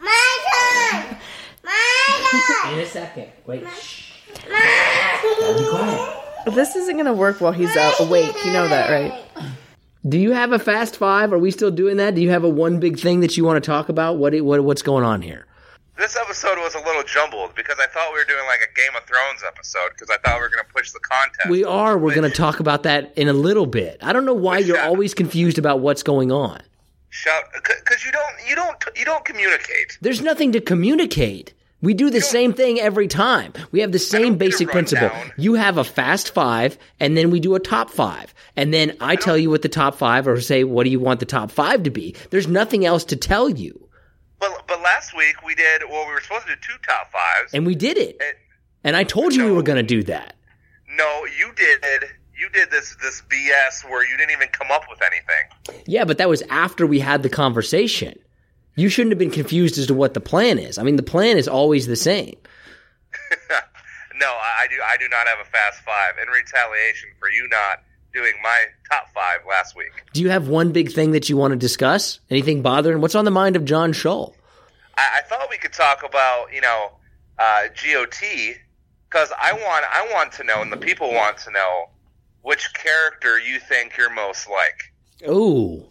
My turn! In a second. Wait. Be quiet. This isn't going to work while he's awake. You know that, right? Do you have a Fast Five? Are we still doing that? Do you have a one big thing that you want to talk about? What's going on here? This episode was a little jumbled because I thought we were doing like a Game of Thrones episode because I thought we were going to push the contest. We are. We're going to talk about that in a little bit. I don't know why you're always confused about what's going on. Shout, because you don't communicate. There's nothing to communicate. We do the same thing every time. We have the same basic principle. You have a Fast Five, and then we do a Top Five. And then I tell you what the Top Five, or say, what do you want the Top Five to be? There's nothing else to tell you. But last week we did, well, we were supposed to do two Top Fives. And we did it. And I told you we were going to do that. No, you did. You did this BS where you didn't even come up with anything. Yeah, but that was after we had the conversation. You shouldn't have been confused as to what the plan is. I mean, the plan is always the same. No, I do not have a Fast Five in retaliation for you not doing my Top Five last week. Do you have one big thing that you want to discuss? Anything bothering? What's on the mind of John Scholl? I thought we could talk about, GOT, because I want to know, and the people want to know, which character you think you're most like. Ooh.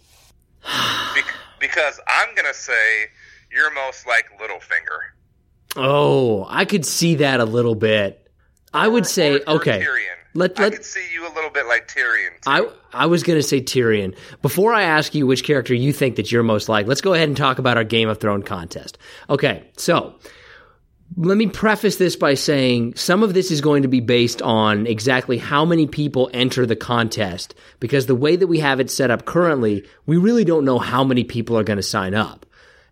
Because I'm going to say you're most like Littlefinger. Oh, I could see that a little bit. I would say, okay. Tyrion. I could see you a little bit like Tyrion. I was going to say Tyrion. Before I ask you which character you think that you're most like, let's go ahead and talk about our Game of Thrones contest. Okay, so let me preface this by saying some of this is going to be based on exactly how many people enter the contest, because the way that we have it set up currently, we really don't know how many people are going to sign up.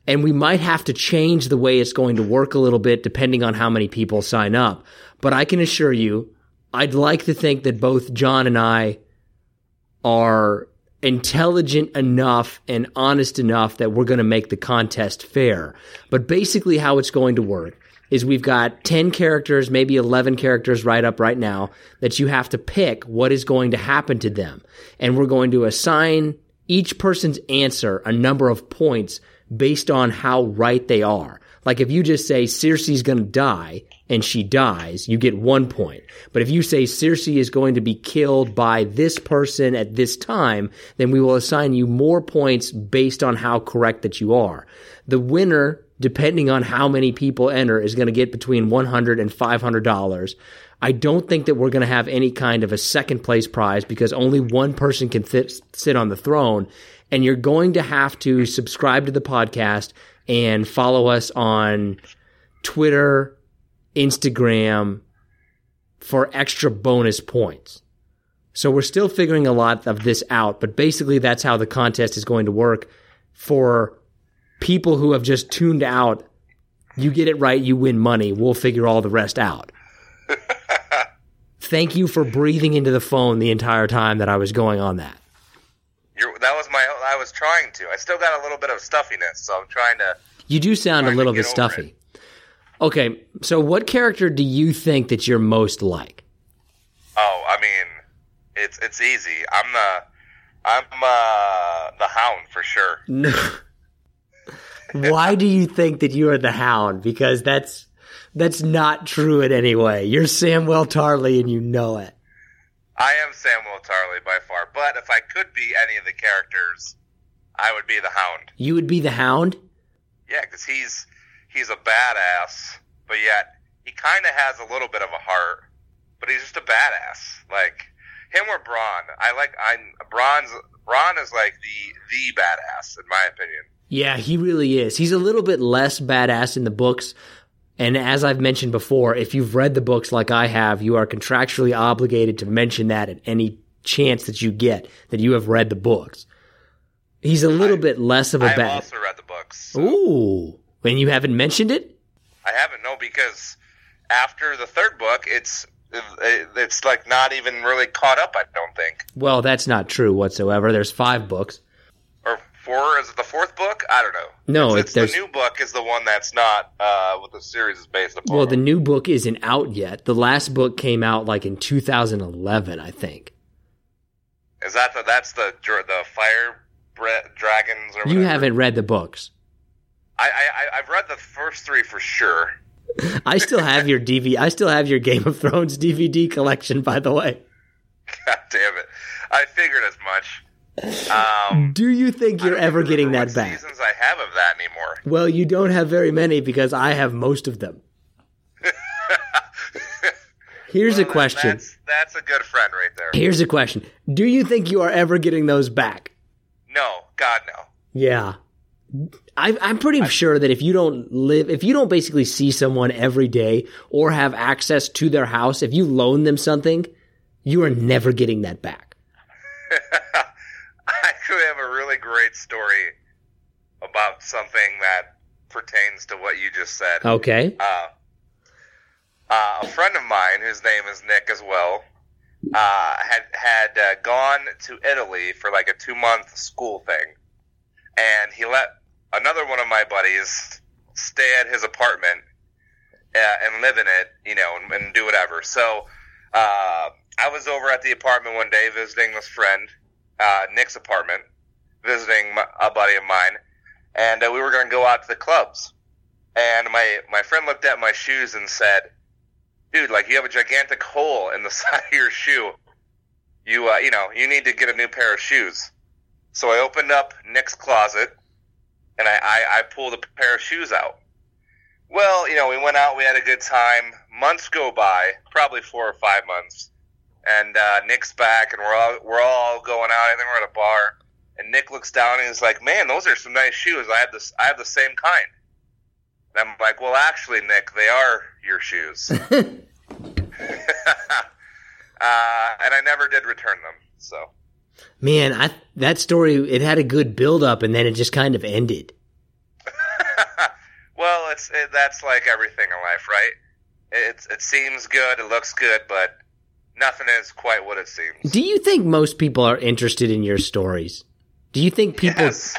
And we might have to change the way it's going to work a little bit depending on how many people sign up. But I can assure you, I'd like to think that both John and I are intelligent enough and honest enough that we're going to make the contest fair. But basically how it's going to work is we've got 10 characters, maybe 11 characters right up right now that you have to pick what is going to happen to them. And we're going to assign each person's answer a number of points based on how right they are. Like if you just say Cersei's going to die and she dies, you get 1 point. But if you say Cersei is going to be killed by this person at this time, then we will assign you more points based on how correct that you are. The winner, depending on how many people enter, is going to get between $100 and $500. I don't think that we're going to have any kind of a second place prize because only one person can sit on the throne. And you're going to have to subscribe to the podcast and follow us on Twitter, Instagram for extra bonus points. So we're still figuring a lot of this out, but basically that's how the contest is going to work. For people who have just tuned out, you get it right, you win money. We'll figure all the rest out. Thank you for breathing into the phone the entire time that I was going on that. I was trying to. I still got a little bit of stuffiness, so I'm trying to. You do sound a little bit stuffy. Okay, so what character do you think that you're most like? Oh, I mean, it's easy. I'm the Hound for sure. No. Why do you think that you are the Hound? Because that's not true in any way. You're Samwell Tarly, and you know it. I am Samwell Tarly by far, but if I could be any of the characters, I would be the Hound. You would be the Hound? Yeah, because he's a badass, but yet he kind of has a little bit of a heart. But he's just a badass, like him or Bronn. Bronn is like the badass in my opinion. Yeah, he really is. He's a little bit less badass in the books, And as I've mentioned before, if you've read the books like I have, you are contractually obligated to mention that at any chance that you get, that you have read the books. He's a little bit less of a bad. I've also read the books. So. Ooh. And you haven't mentioned it? I haven't, no, because after the third book, it's like not even really caught up, I don't think. Well, that's not true whatsoever. There's 5 books. Or 4? Is it the 4th book? I don't know. No, it's the new book is the one that's not what the series is based upon. Well, the new book isn't out yet. The last book came out like in 2011, I think. Is that the fire dragons or whatever? You haven't read the books. I've read the first 3 for sure. I still have your Game of Thrones DVD collection, by the way. God damn it! I figured as much. Do you think you're ever getting that back? Seasons I have of that anymore. Well, you don't have very many because I have most of them. Here's a question. That's a good friend right there. Here's a question. Do you think you are ever getting those back? No, God no. Yeah. I'm pretty sure that if you don't basically see someone every day or have access to their house, if you loan them something, you are never getting that back. I actually have a really great story about something that pertains to what you just said. Okay. A friend of mine, whose name is Nick as well, had gone to Italy for like a 2-month school thing, and he let another one of my buddies stay at his apartment and live in it, you know, and do whatever. So I was over at the apartment one day visiting this friend, Nick's apartment, visiting a buddy of mine, and we were going to go out to the clubs. And my friend looked at my shoes and said, "Dude, like you have a gigantic hole in the side of your shoe. You need to get a new pair of shoes." So I opened up Nick's closet. And I pulled a pair of shoes out. Well, you know, we went out. We had a good time. Months go by, probably 4 or 5 months. And Nick's back, and we're all going out. I think we're at a bar. And Nick looks down, and he's like, "Man, those are some nice shoes. I have the same kind." And I'm like, "Well, actually, Nick, they are your shoes." And I never did return them, so. Man, that story, it had a good build-up, and then it just kind of ended. Well, that's like everything in life, right? It seems good, it looks good, but nothing is quite what it seems. Do you think most people are interested in your stories? Do you think people... Yes.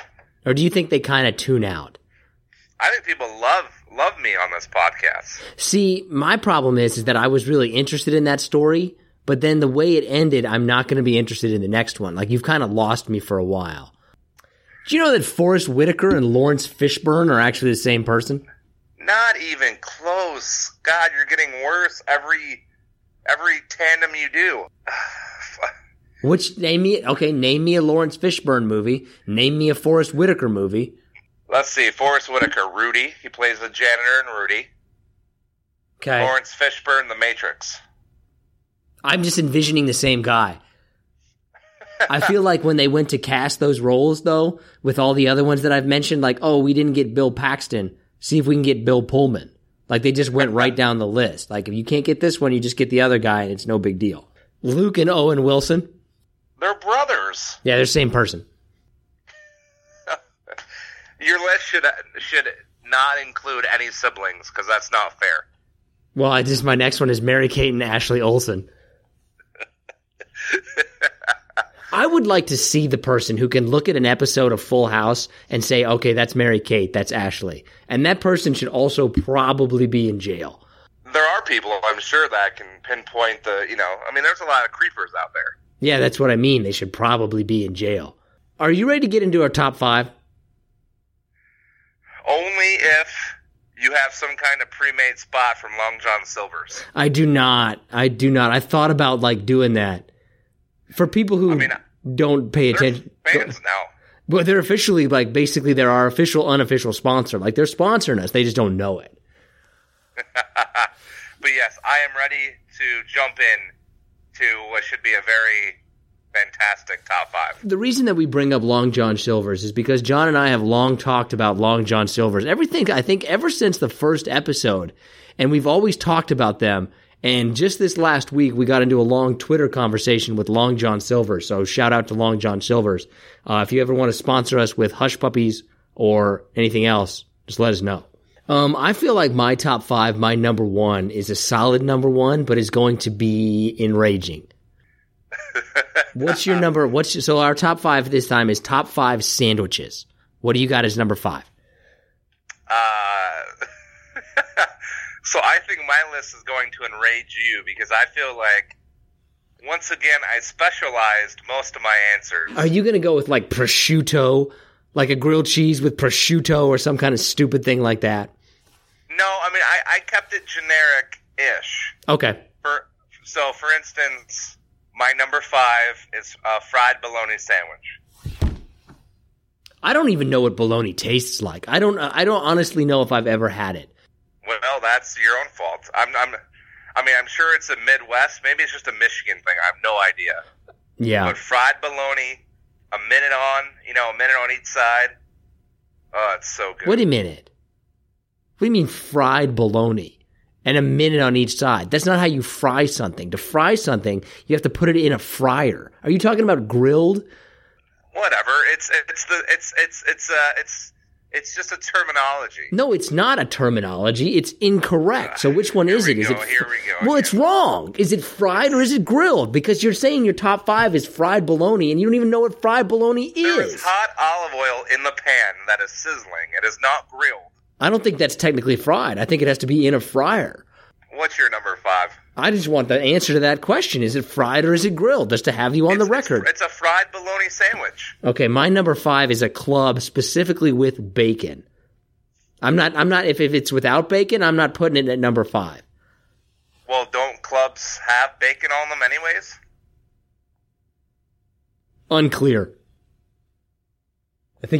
Or do you think they kind of tune out? I think people love me on this podcast. See, my problem is that I was really interested in that story, but then the way it ended, I'm not going to be interested in the next one. Like, you've kind of lost me for a while. Do you know that Forrest Whitaker and Lawrence Fishburne are actually the same person? Not even close. God, you're getting worse every tandem you do. Which, name me a Lawrence Fishburne movie. Name me a Forrest Whitaker movie. Let's see, Forrest Whitaker, Rudy. He plays the janitor in Rudy. Okay. Lawrence Fishburne, The Matrix. I'm just envisioning the same guy. I feel like when they went to cast those roles, though, with all the other ones that I've mentioned, like, oh, we didn't get Bill Paxton. See if we can get Bill Pullman. Like, they just went right down the list. Like, if you can't get this one, you just get the other guy, and it's no big deal. Luke and Owen Wilson. They're brothers. Yeah, they're the same person. Your list should not include any siblings, because that's not fair. Well, my next one is Mary-Kate and Ashley Olsen. I would like to see the person who can look at an episode of Full House and say, okay, that's Mary-Kate, that's Ashley. And that person should also probably be in jail. There are people, I'm sure, that can pinpoint there's a lot of creepers out there. Yeah, that's what I mean. They should probably be in jail. Are you ready to get into our top 5? Only if... you have some kind of pre-made spot from Long John Silver's. I do not. I thought about, like, doing that. For people who don't pay attention. Fans now. But they're officially, like, basically they're our official, unofficial sponsor. Like, they're sponsoring us. They just don't know it. But, yes, I am ready to jump in to what should be a very fantastic top five. The reason that we bring up Long John Silver's is because John and I have long talked about Long John Silver's. Everything, I think, ever since the first episode, and we've always talked about them. And just this last week, we got into a long Twitter conversation with Long John Silver's. So shout out to Long John Silver's. If you ever want to sponsor us with hush puppies or anything else, just let us know. I feel like my top five, my number one, is a solid number one, but is going to be enraging. What's your number? So our top five this time is top five sandwiches. What do you got as number five? So I think my list is going to enrage you because I feel like, once again, I specialized most of my answers. Are you going to go with like prosciutto, like a grilled cheese with prosciutto or some kind of stupid thing like that? No, I mean, I kept it generic-ish. Okay. So, for instance, my number five is a fried bologna sandwich. I don't even know what bologna tastes like. I don't honestly know if I've ever had it. Well, that's your own fault. I'm sure it's a Midwest. Maybe it's just a Michigan thing. I have no idea. Yeah. But fried bologna, a minute on each side. Oh, it's so good. Wait a minute. What do you mean fried bologna and a minute on each side? That's not how you fry something. To fry something, you have to put it in a fryer. Are you talking about grilled? Whatever. It's just a terminology. No, it's not a terminology. It's incorrect. So which one is it? Is it? Here we go. Well, it's wrong. Is it fried or is it grilled? Because you're saying your top five is fried bologna, and you don't even know what fried bologna is. There is hot olive oil in the pan that is sizzling. It is not grilled. I don't think that's technically fried. I think it has to be in a fryer. What's your number five? I just want the answer to that question. Is it fried or is it grilled? Just to have you on the record. It's a fried bologna sandwich. Okay, my number five is a club specifically with bacon. I'm not. If it's without bacon, I'm not putting it at number five. Well, don't clubs have bacon on them anyways? Unclear. I feel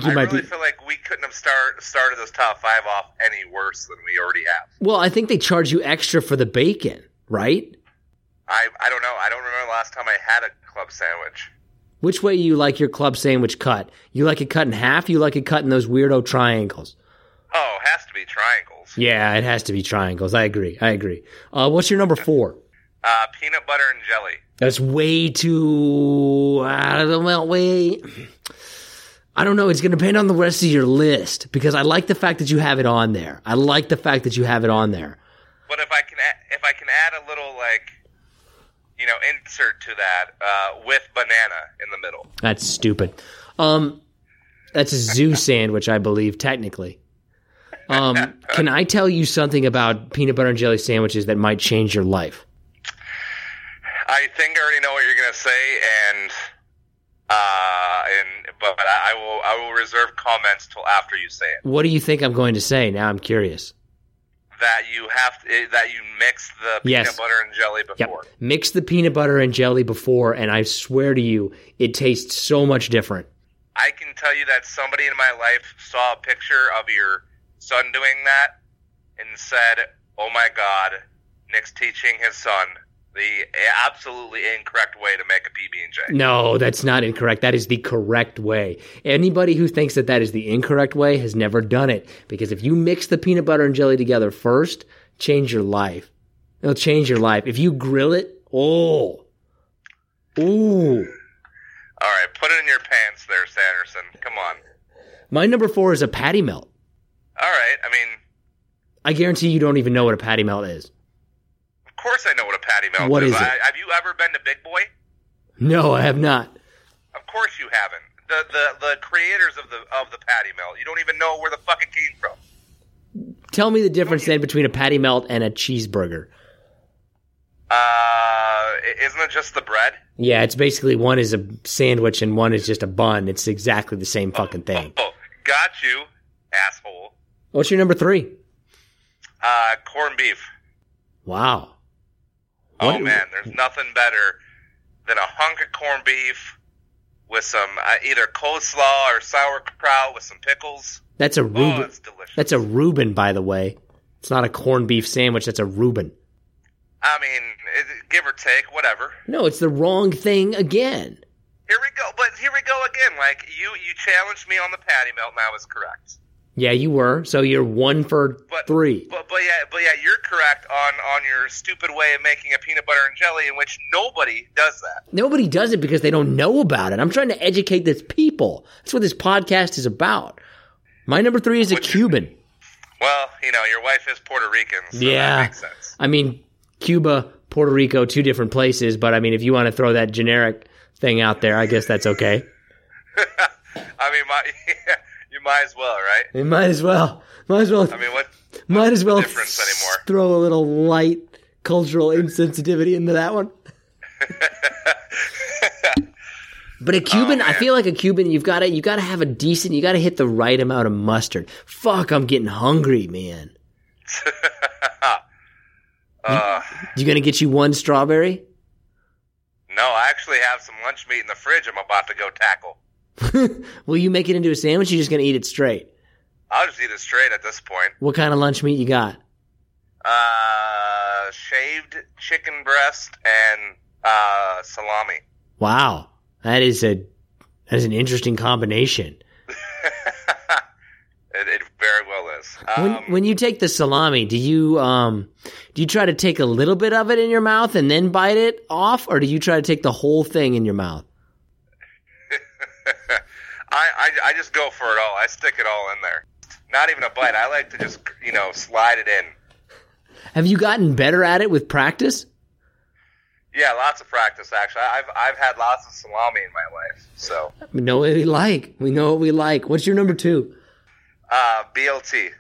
like we couldn't have started this top five off any worse than we already have. Well, I think they charge you extra for the bacon, right? I don't know. I don't remember the last time I had a club sandwich. Which way you like your club sandwich cut? You like it cut in half? You like it cut in those weirdo triangles? Oh, it has to be triangles. Yeah, it has to be triangles. I agree. What's your number four? Peanut butter and jelly. That's way too out of the way. I don't know. It's going to depend on the rest of your list because I like the fact that you have it on there. But if I can add a little insert to that with banana in the middle. That's stupid. That's a zoo sandwich, I believe, technically. Can I tell you something about peanut butter and jelly sandwiches that might change your life? I think I already know what you're going to say, but I will reserve comments till after you say it. What do you think I'm going to say? Now I'm curious. That you mix the peanut butter and jelly before. Yep. Mix the peanut butter and jelly before, and I swear to you, it tastes so much different. I can tell you that somebody in my life saw a picture of your son doing that and said, "Oh my God, Nick's teaching his son the absolutely incorrect way to make a PB&J." No, that's not incorrect. That is the correct way. Anybody who thinks that that is the incorrect way has never done it, because if you mix the peanut butter and jelly together first, change your life. It'll change your life. If you grill it, ooh. All right, put it in your pants there, Sanderson. Come on. My number four is a patty melt. All right, I guarantee you don't even know what a patty melt is. Of course I know what a patty melt is. What is it? Have you ever been to Big Boy? No, I have not. Of course you haven't. The creators of the patty melt. You don't even know where the fuck it came from. Tell me the difference then between a patty melt and a cheeseburger. Isn't it just the bread? Yeah, it's basically one is a sandwich and one is just a bun. It's exactly the same fucking thing. Oh, got you, asshole. What's your number three? Corned beef. Wow. Oh, man, there's nothing better than a hunk of corned beef with some either coleslaw or sauerkraut with some pickles. That's a Reuben. Oh, it's delicious. That's a Reuben, by the way. It's not a corned beef sandwich. That's a Reuben. I mean, give or take, whatever. No, it's the wrong thing again. again, like, you challenged me on the patty melt, and I was correct. Yeah, you were. So you're 1 for 3. But yeah, you're correct on your stupid way of making a peanut butter and jelly, in which nobody does that. Nobody does it because they don't know about it. I'm trying to educate these people. That's what this podcast is about. My number 3 is a Cuban. Well, you know, your wife is Puerto Rican, so yeah, that makes sense. I mean, Cuba, Puerto Rico, two different places, but I mean, if you want to throw that generic thing out there, I guess that's okay. I mean, you might as well, right? You might as well. Might as well. I mean, what might as well difference anymore? Throw a little light cultural insensitivity into that one. But a Cuban, I feel like a Cuban, you've got to have a decent, you got to hit the right amount of mustard. Fuck, I'm getting hungry, man. You going to get you one strawberry? No, I actually have some lunch meat in the fridge I'm about to go tackle. Will you make it into a sandwich, or are you just going to eat it straight? I'll just eat it straight at this point. What kind of lunch meat you got? Shaved chicken breast and salami. Wow. That is an interesting combination. It very well is. When you take the salami, do you try to take a little bit of it in your mouth and then bite it off, or do you try to take the whole thing in your mouth? I just go for it all. I stick it all in there. Not even a bite. I like to just, slide it in. Have you gotten better at it with practice? Yeah, lots of practice, actually. I've had lots of salami in my life, so. We know what we like. We know what we like. What's your number 2? BLT.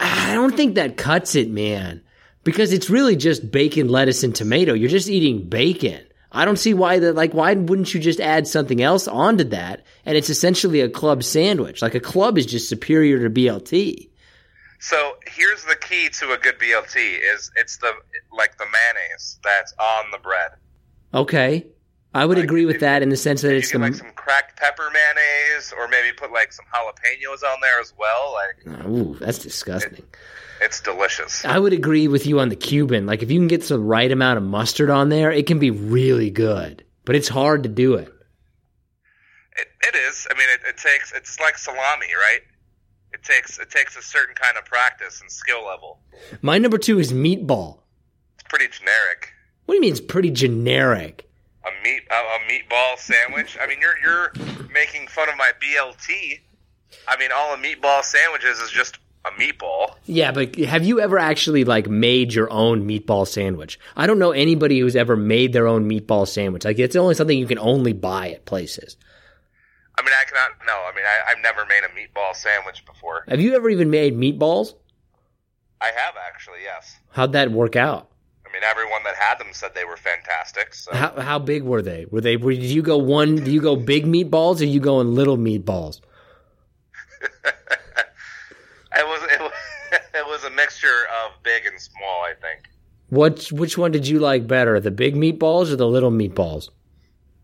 I don't think that cuts it, man, because it's really just bacon, lettuce, and tomato. You're just eating bacon. I don't see why why wouldn't you just add something else onto that, and it's essentially a club sandwich. Like, a club is just superior to BLT. So here's the key to a good BLT is it's the mayonnaise that's on the bread. Okay. I would agree with that in the sense that it's some cracked pepper mayonnaise, or maybe put some jalapenos on there as well. Ooh, that's disgusting. It's delicious. I would agree with you on the Cuban. Like, if you can get the right amount of mustard on there, it can be really good. But it's hard to do it. It is. I mean, it's like salami, right? It takes a certain kind of practice and skill level. My number 2 is meatball. It's pretty generic. What do you mean it's pretty generic? A meatball sandwich? I mean, you're making fun of my BLT. I mean, all a meatball sandwich is just a meatball. Yeah, but have you ever actually made your own meatball sandwich? I don't know anybody who's ever made their own meatball sandwich. It's only something you can only buy at places. I mean, I've never made a meatball sandwich before. Have you ever even made meatballs? I have, actually, yes. How'd that work out? I mean, everyone that had them said they were fantastic. So. How big were they? Did you go big meatballs, or you going little meatballs? It was a mixture of big and small, I think. Which one did you like better, the big meatballs or the little meatballs?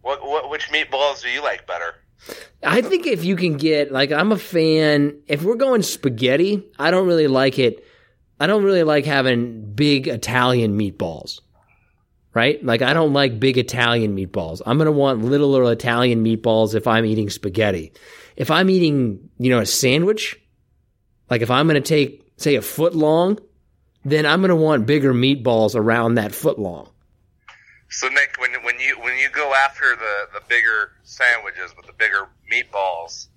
Which meatballs do you like better? I think if you can get, I'm a fan, if we're going spaghetti, I don't really like it. I don't really like having big Italian meatballs, right? I don't like big Italian meatballs. I'm going to want littler Italian meatballs if I'm eating spaghetti. If I'm eating, a sandwich, if I'm going to take, say, a foot long, then I'm going to want bigger meatballs around that foot long. So, Nick, when you go after the bigger sandwiches with the bigger meatballs,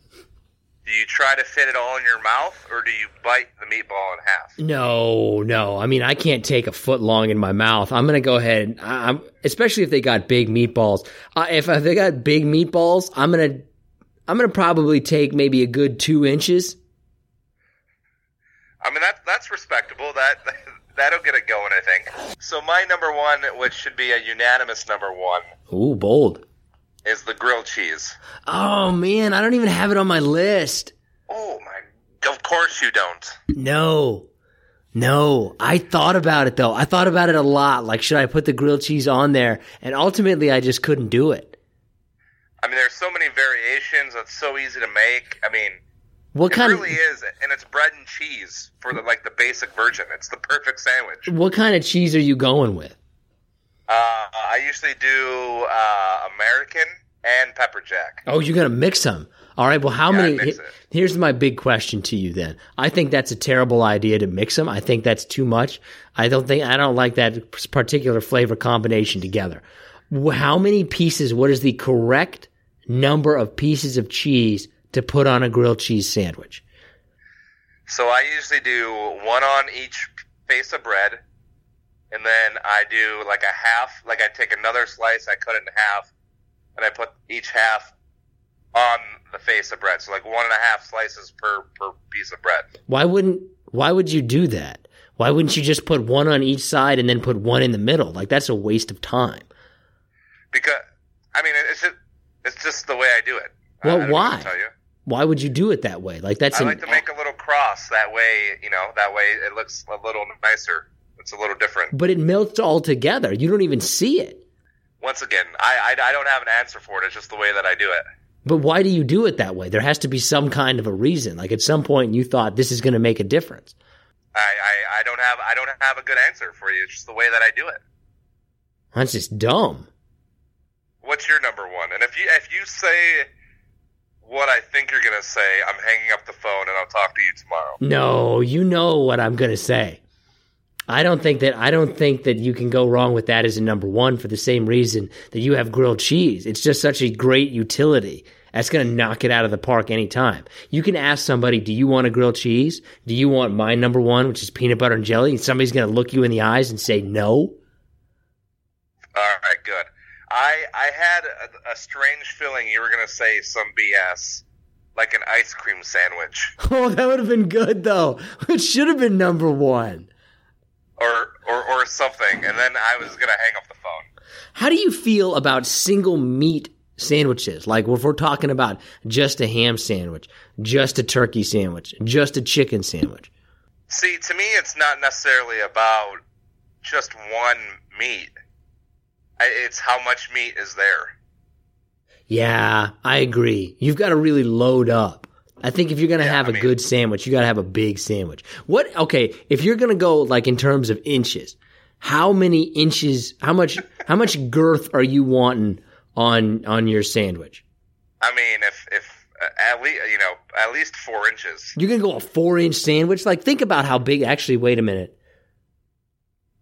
do you try to fit it all in your mouth, or do you bite the meatball in half? No. I mean, I can't take a foot long in my mouth. I'm going to go ahead, and especially if they got big meatballs. If they got big meatballs, I'm going to probably take maybe a good 2 inches. I mean, that's respectable. That'll get it going, I think. So my number 1, which should be a unanimous number 1. Ooh, bold. Is the grilled cheese. Oh, man, I don't even have it on my list. Oh, my. Of course you don't. No. I thought about it, though. I thought about it a lot. Should I put the grilled cheese on there? And ultimately, I just couldn't do it. I mean, there's so many variations. It's so easy to make. I mean... It really is, and it's bread and cheese for the basic version. It's the perfect sandwich. What kind of cheese are you going with? I usually do American and pepper jack. Oh, you're going to mix them. All right, well, how many – here's my big question to you then. I think that's a terrible idea to mix them. I think that's too much. I don't like that particular flavor combination together. How many pieces – what is the correct number of pieces of cheese to put on a grilled cheese sandwich? So I usually do one on each face of bread, and then I do like a half – like I take another slice, I cut it in half, and I put each half on the face of bread. So like 1.5 slices per piece of bread. Why would you do that? Why wouldn't you just put one on each side and then put one in the middle? Like, that's a waste of time. Because I mean, it's just the way I do it. Well, why? Tell you. Why would you do it that way? Like, that's I like to make a little cross that way, you know, that way it looks a little nicer. It's a little different. But it melts all together. You don't even see it. Once again, I don't have an answer for it. It's just the way that I do it. But why do you do it that way? There has to be some kind of a reason. Like, at some point you thought this is going to make a difference. I don't have a good answer for you. It's just the way that I do it. That's just dumb. What's your number one? And if you say what I think you're going to say, I'm hanging up the phone and I'll talk to you tomorrow. No, you know what I'm going to say. I don't think that you can go wrong with that as a number one for the same reason that you have grilled cheese. It's just such a great utility. That's going to knock it out of the park anytime. You can ask somebody, do you want a grilled cheese? Do you want my number one, which is peanut butter and jelly? And somebody's going to look you in the eyes and say no. All right, good. I had a strange feeling you were going to say some BS. Like an ice cream sandwich. Oh, that would have been good, though. It should have been number one. Or something, and then I was going to hang up the phone. How do you feel about single meat sandwiches? Like, if we're talking about just a ham sandwich, just a turkey sandwich, just a chicken sandwich. See, to me, it's not necessarily about just one meat. It's how much meat is there. Yeah, I agree. You've got to really load up. I think if you're going to have a good sandwich, you got to have a big sandwich. If you're going to go like in terms of inches, how many inches, how much girth are you wanting on your sandwich? I mean, if at least, you know, at least 4 inches. You're going to go a 4-inch sandwich? Like, think about how big, actually, wait a minute.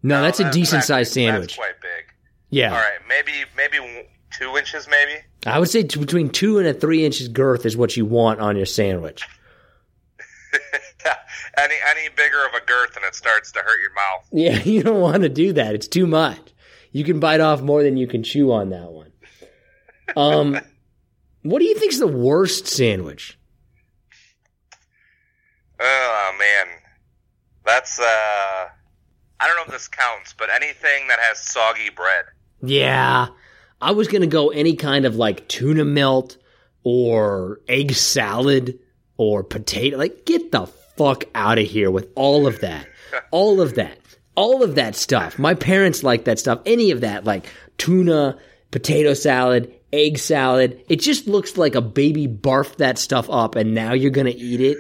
No, that's a decent sized sandwich. That's quite big. Yeah. All right. Maybe 2 inches, maybe? I would say between 2 and 3 inches girth is what you want on your sandwich. Any bigger of a girth and it starts to hurt your mouth. Yeah, you don't want to do that. It's too much. You can bite off more than you can chew on that one. What do you think is the worst sandwich? Oh, man. That's, I don't know if this counts, but anything that has soggy bread. Yeah. I was going to go any kind of like tuna melt or egg salad or potato. Like, get the fuck out of here with all of that. All of that. All of that stuff. My parents like that stuff. Any of that, like tuna, potato salad, egg salad. It just looks like a baby barfed that stuff up and now you're going to eat it.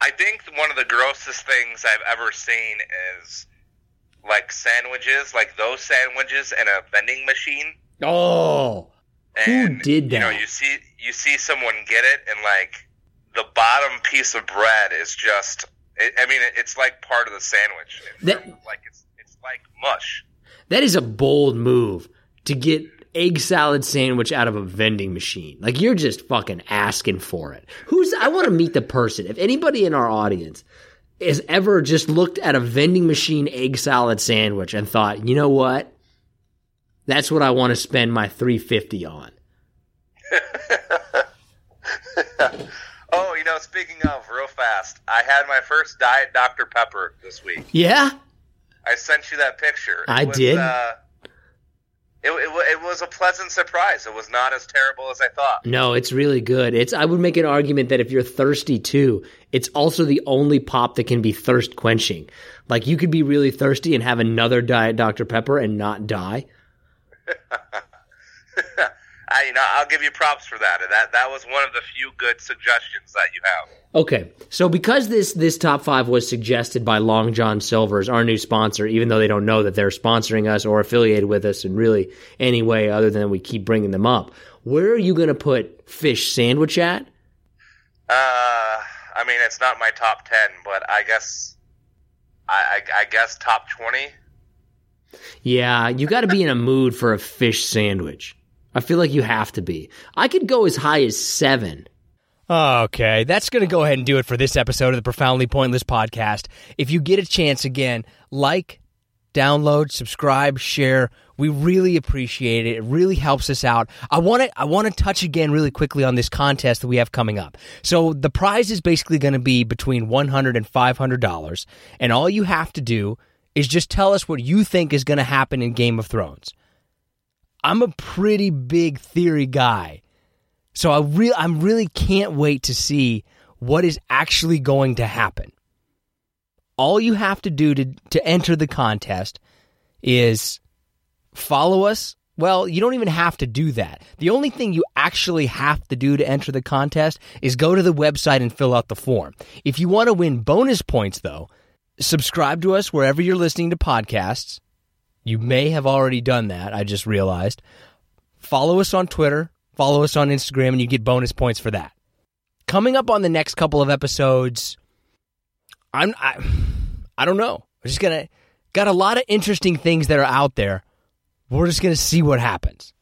I think one of the grossest things I've ever seen is like sandwiches, like those sandwiches in a vending machine. Oh, and, who did that? You know, you see someone get it, and like the bottom piece of bread is just. I mean, it's like part of the sandwich. It's like mush. That is a bold move to get egg salad sandwich out of a vending machine. Like, you're just fucking asking for it. I want to meet the person. If anybody in our audience has ever just looked at a vending machine egg salad sandwich and thought, you know what? That's what I want to spend my $3.50 on. Oh, you know, speaking of, real fast, I had my first Diet Dr. Pepper this week. Yeah? I sent you that picture. I did. It was a pleasant surprise. It was not as terrible as I thought. No, it's really good. I would make an argument that if you're thirsty too, it's also the only pop that can be thirst quenching. Like, you could be really thirsty and have another Diet Dr. Pepper and not die. I'll give you props for that. That was one of the few good suggestions that you have. Okay, so because this top five was suggested by Long John Silver's, our new sponsor, even though they don't know that they're sponsoring us or affiliated with us in really any way other than we keep bringing them up, where are you going to put fish sandwich at? It's not my top 10, but I guess I guess top 20. Yeah, you got to be in a mood for a fish sandwich. I feel like you have to be. I could go as high as 7. Okay, that's going to go ahead and do it for this episode of the Profoundly Pointless Podcast. If you get a chance again, like, download, subscribe, share. We really appreciate it. It really helps us out. I want to touch again really quickly on this contest that we have coming up. So the prize is basically going to be between $100 and $500, and all you have to do is just tell us what you think is going to happen in Game of Thrones. I'm a pretty big theory guy, so I really can't wait to see what is actually going to happen. All you have to do to enter the contest is follow us. Well, you don't even have to do that. The only thing you actually have to do to enter the contest is go to the website and fill out the form. If you want to win bonus points, though, subscribe to us wherever you're listening to podcasts. You may have already done that, I just realized. Follow us on Twitter, follow us on Instagram, and you get bonus points for that. Coming up on the next couple of episodes, I don't know. We're just got a lot of interesting things that are out there. We're just going to see what happens.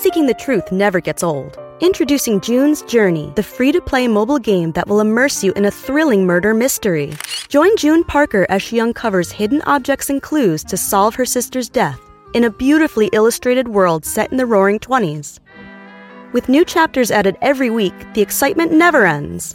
Seeking the truth never gets old. Introducing June's Journey, the free-to-play mobile game that will immerse you in a thrilling murder mystery. Join June Parker as she uncovers hidden objects and clues to solve her sister's death in a beautifully illustrated world set in the roaring 20s. With new chapters added every week, the excitement never ends.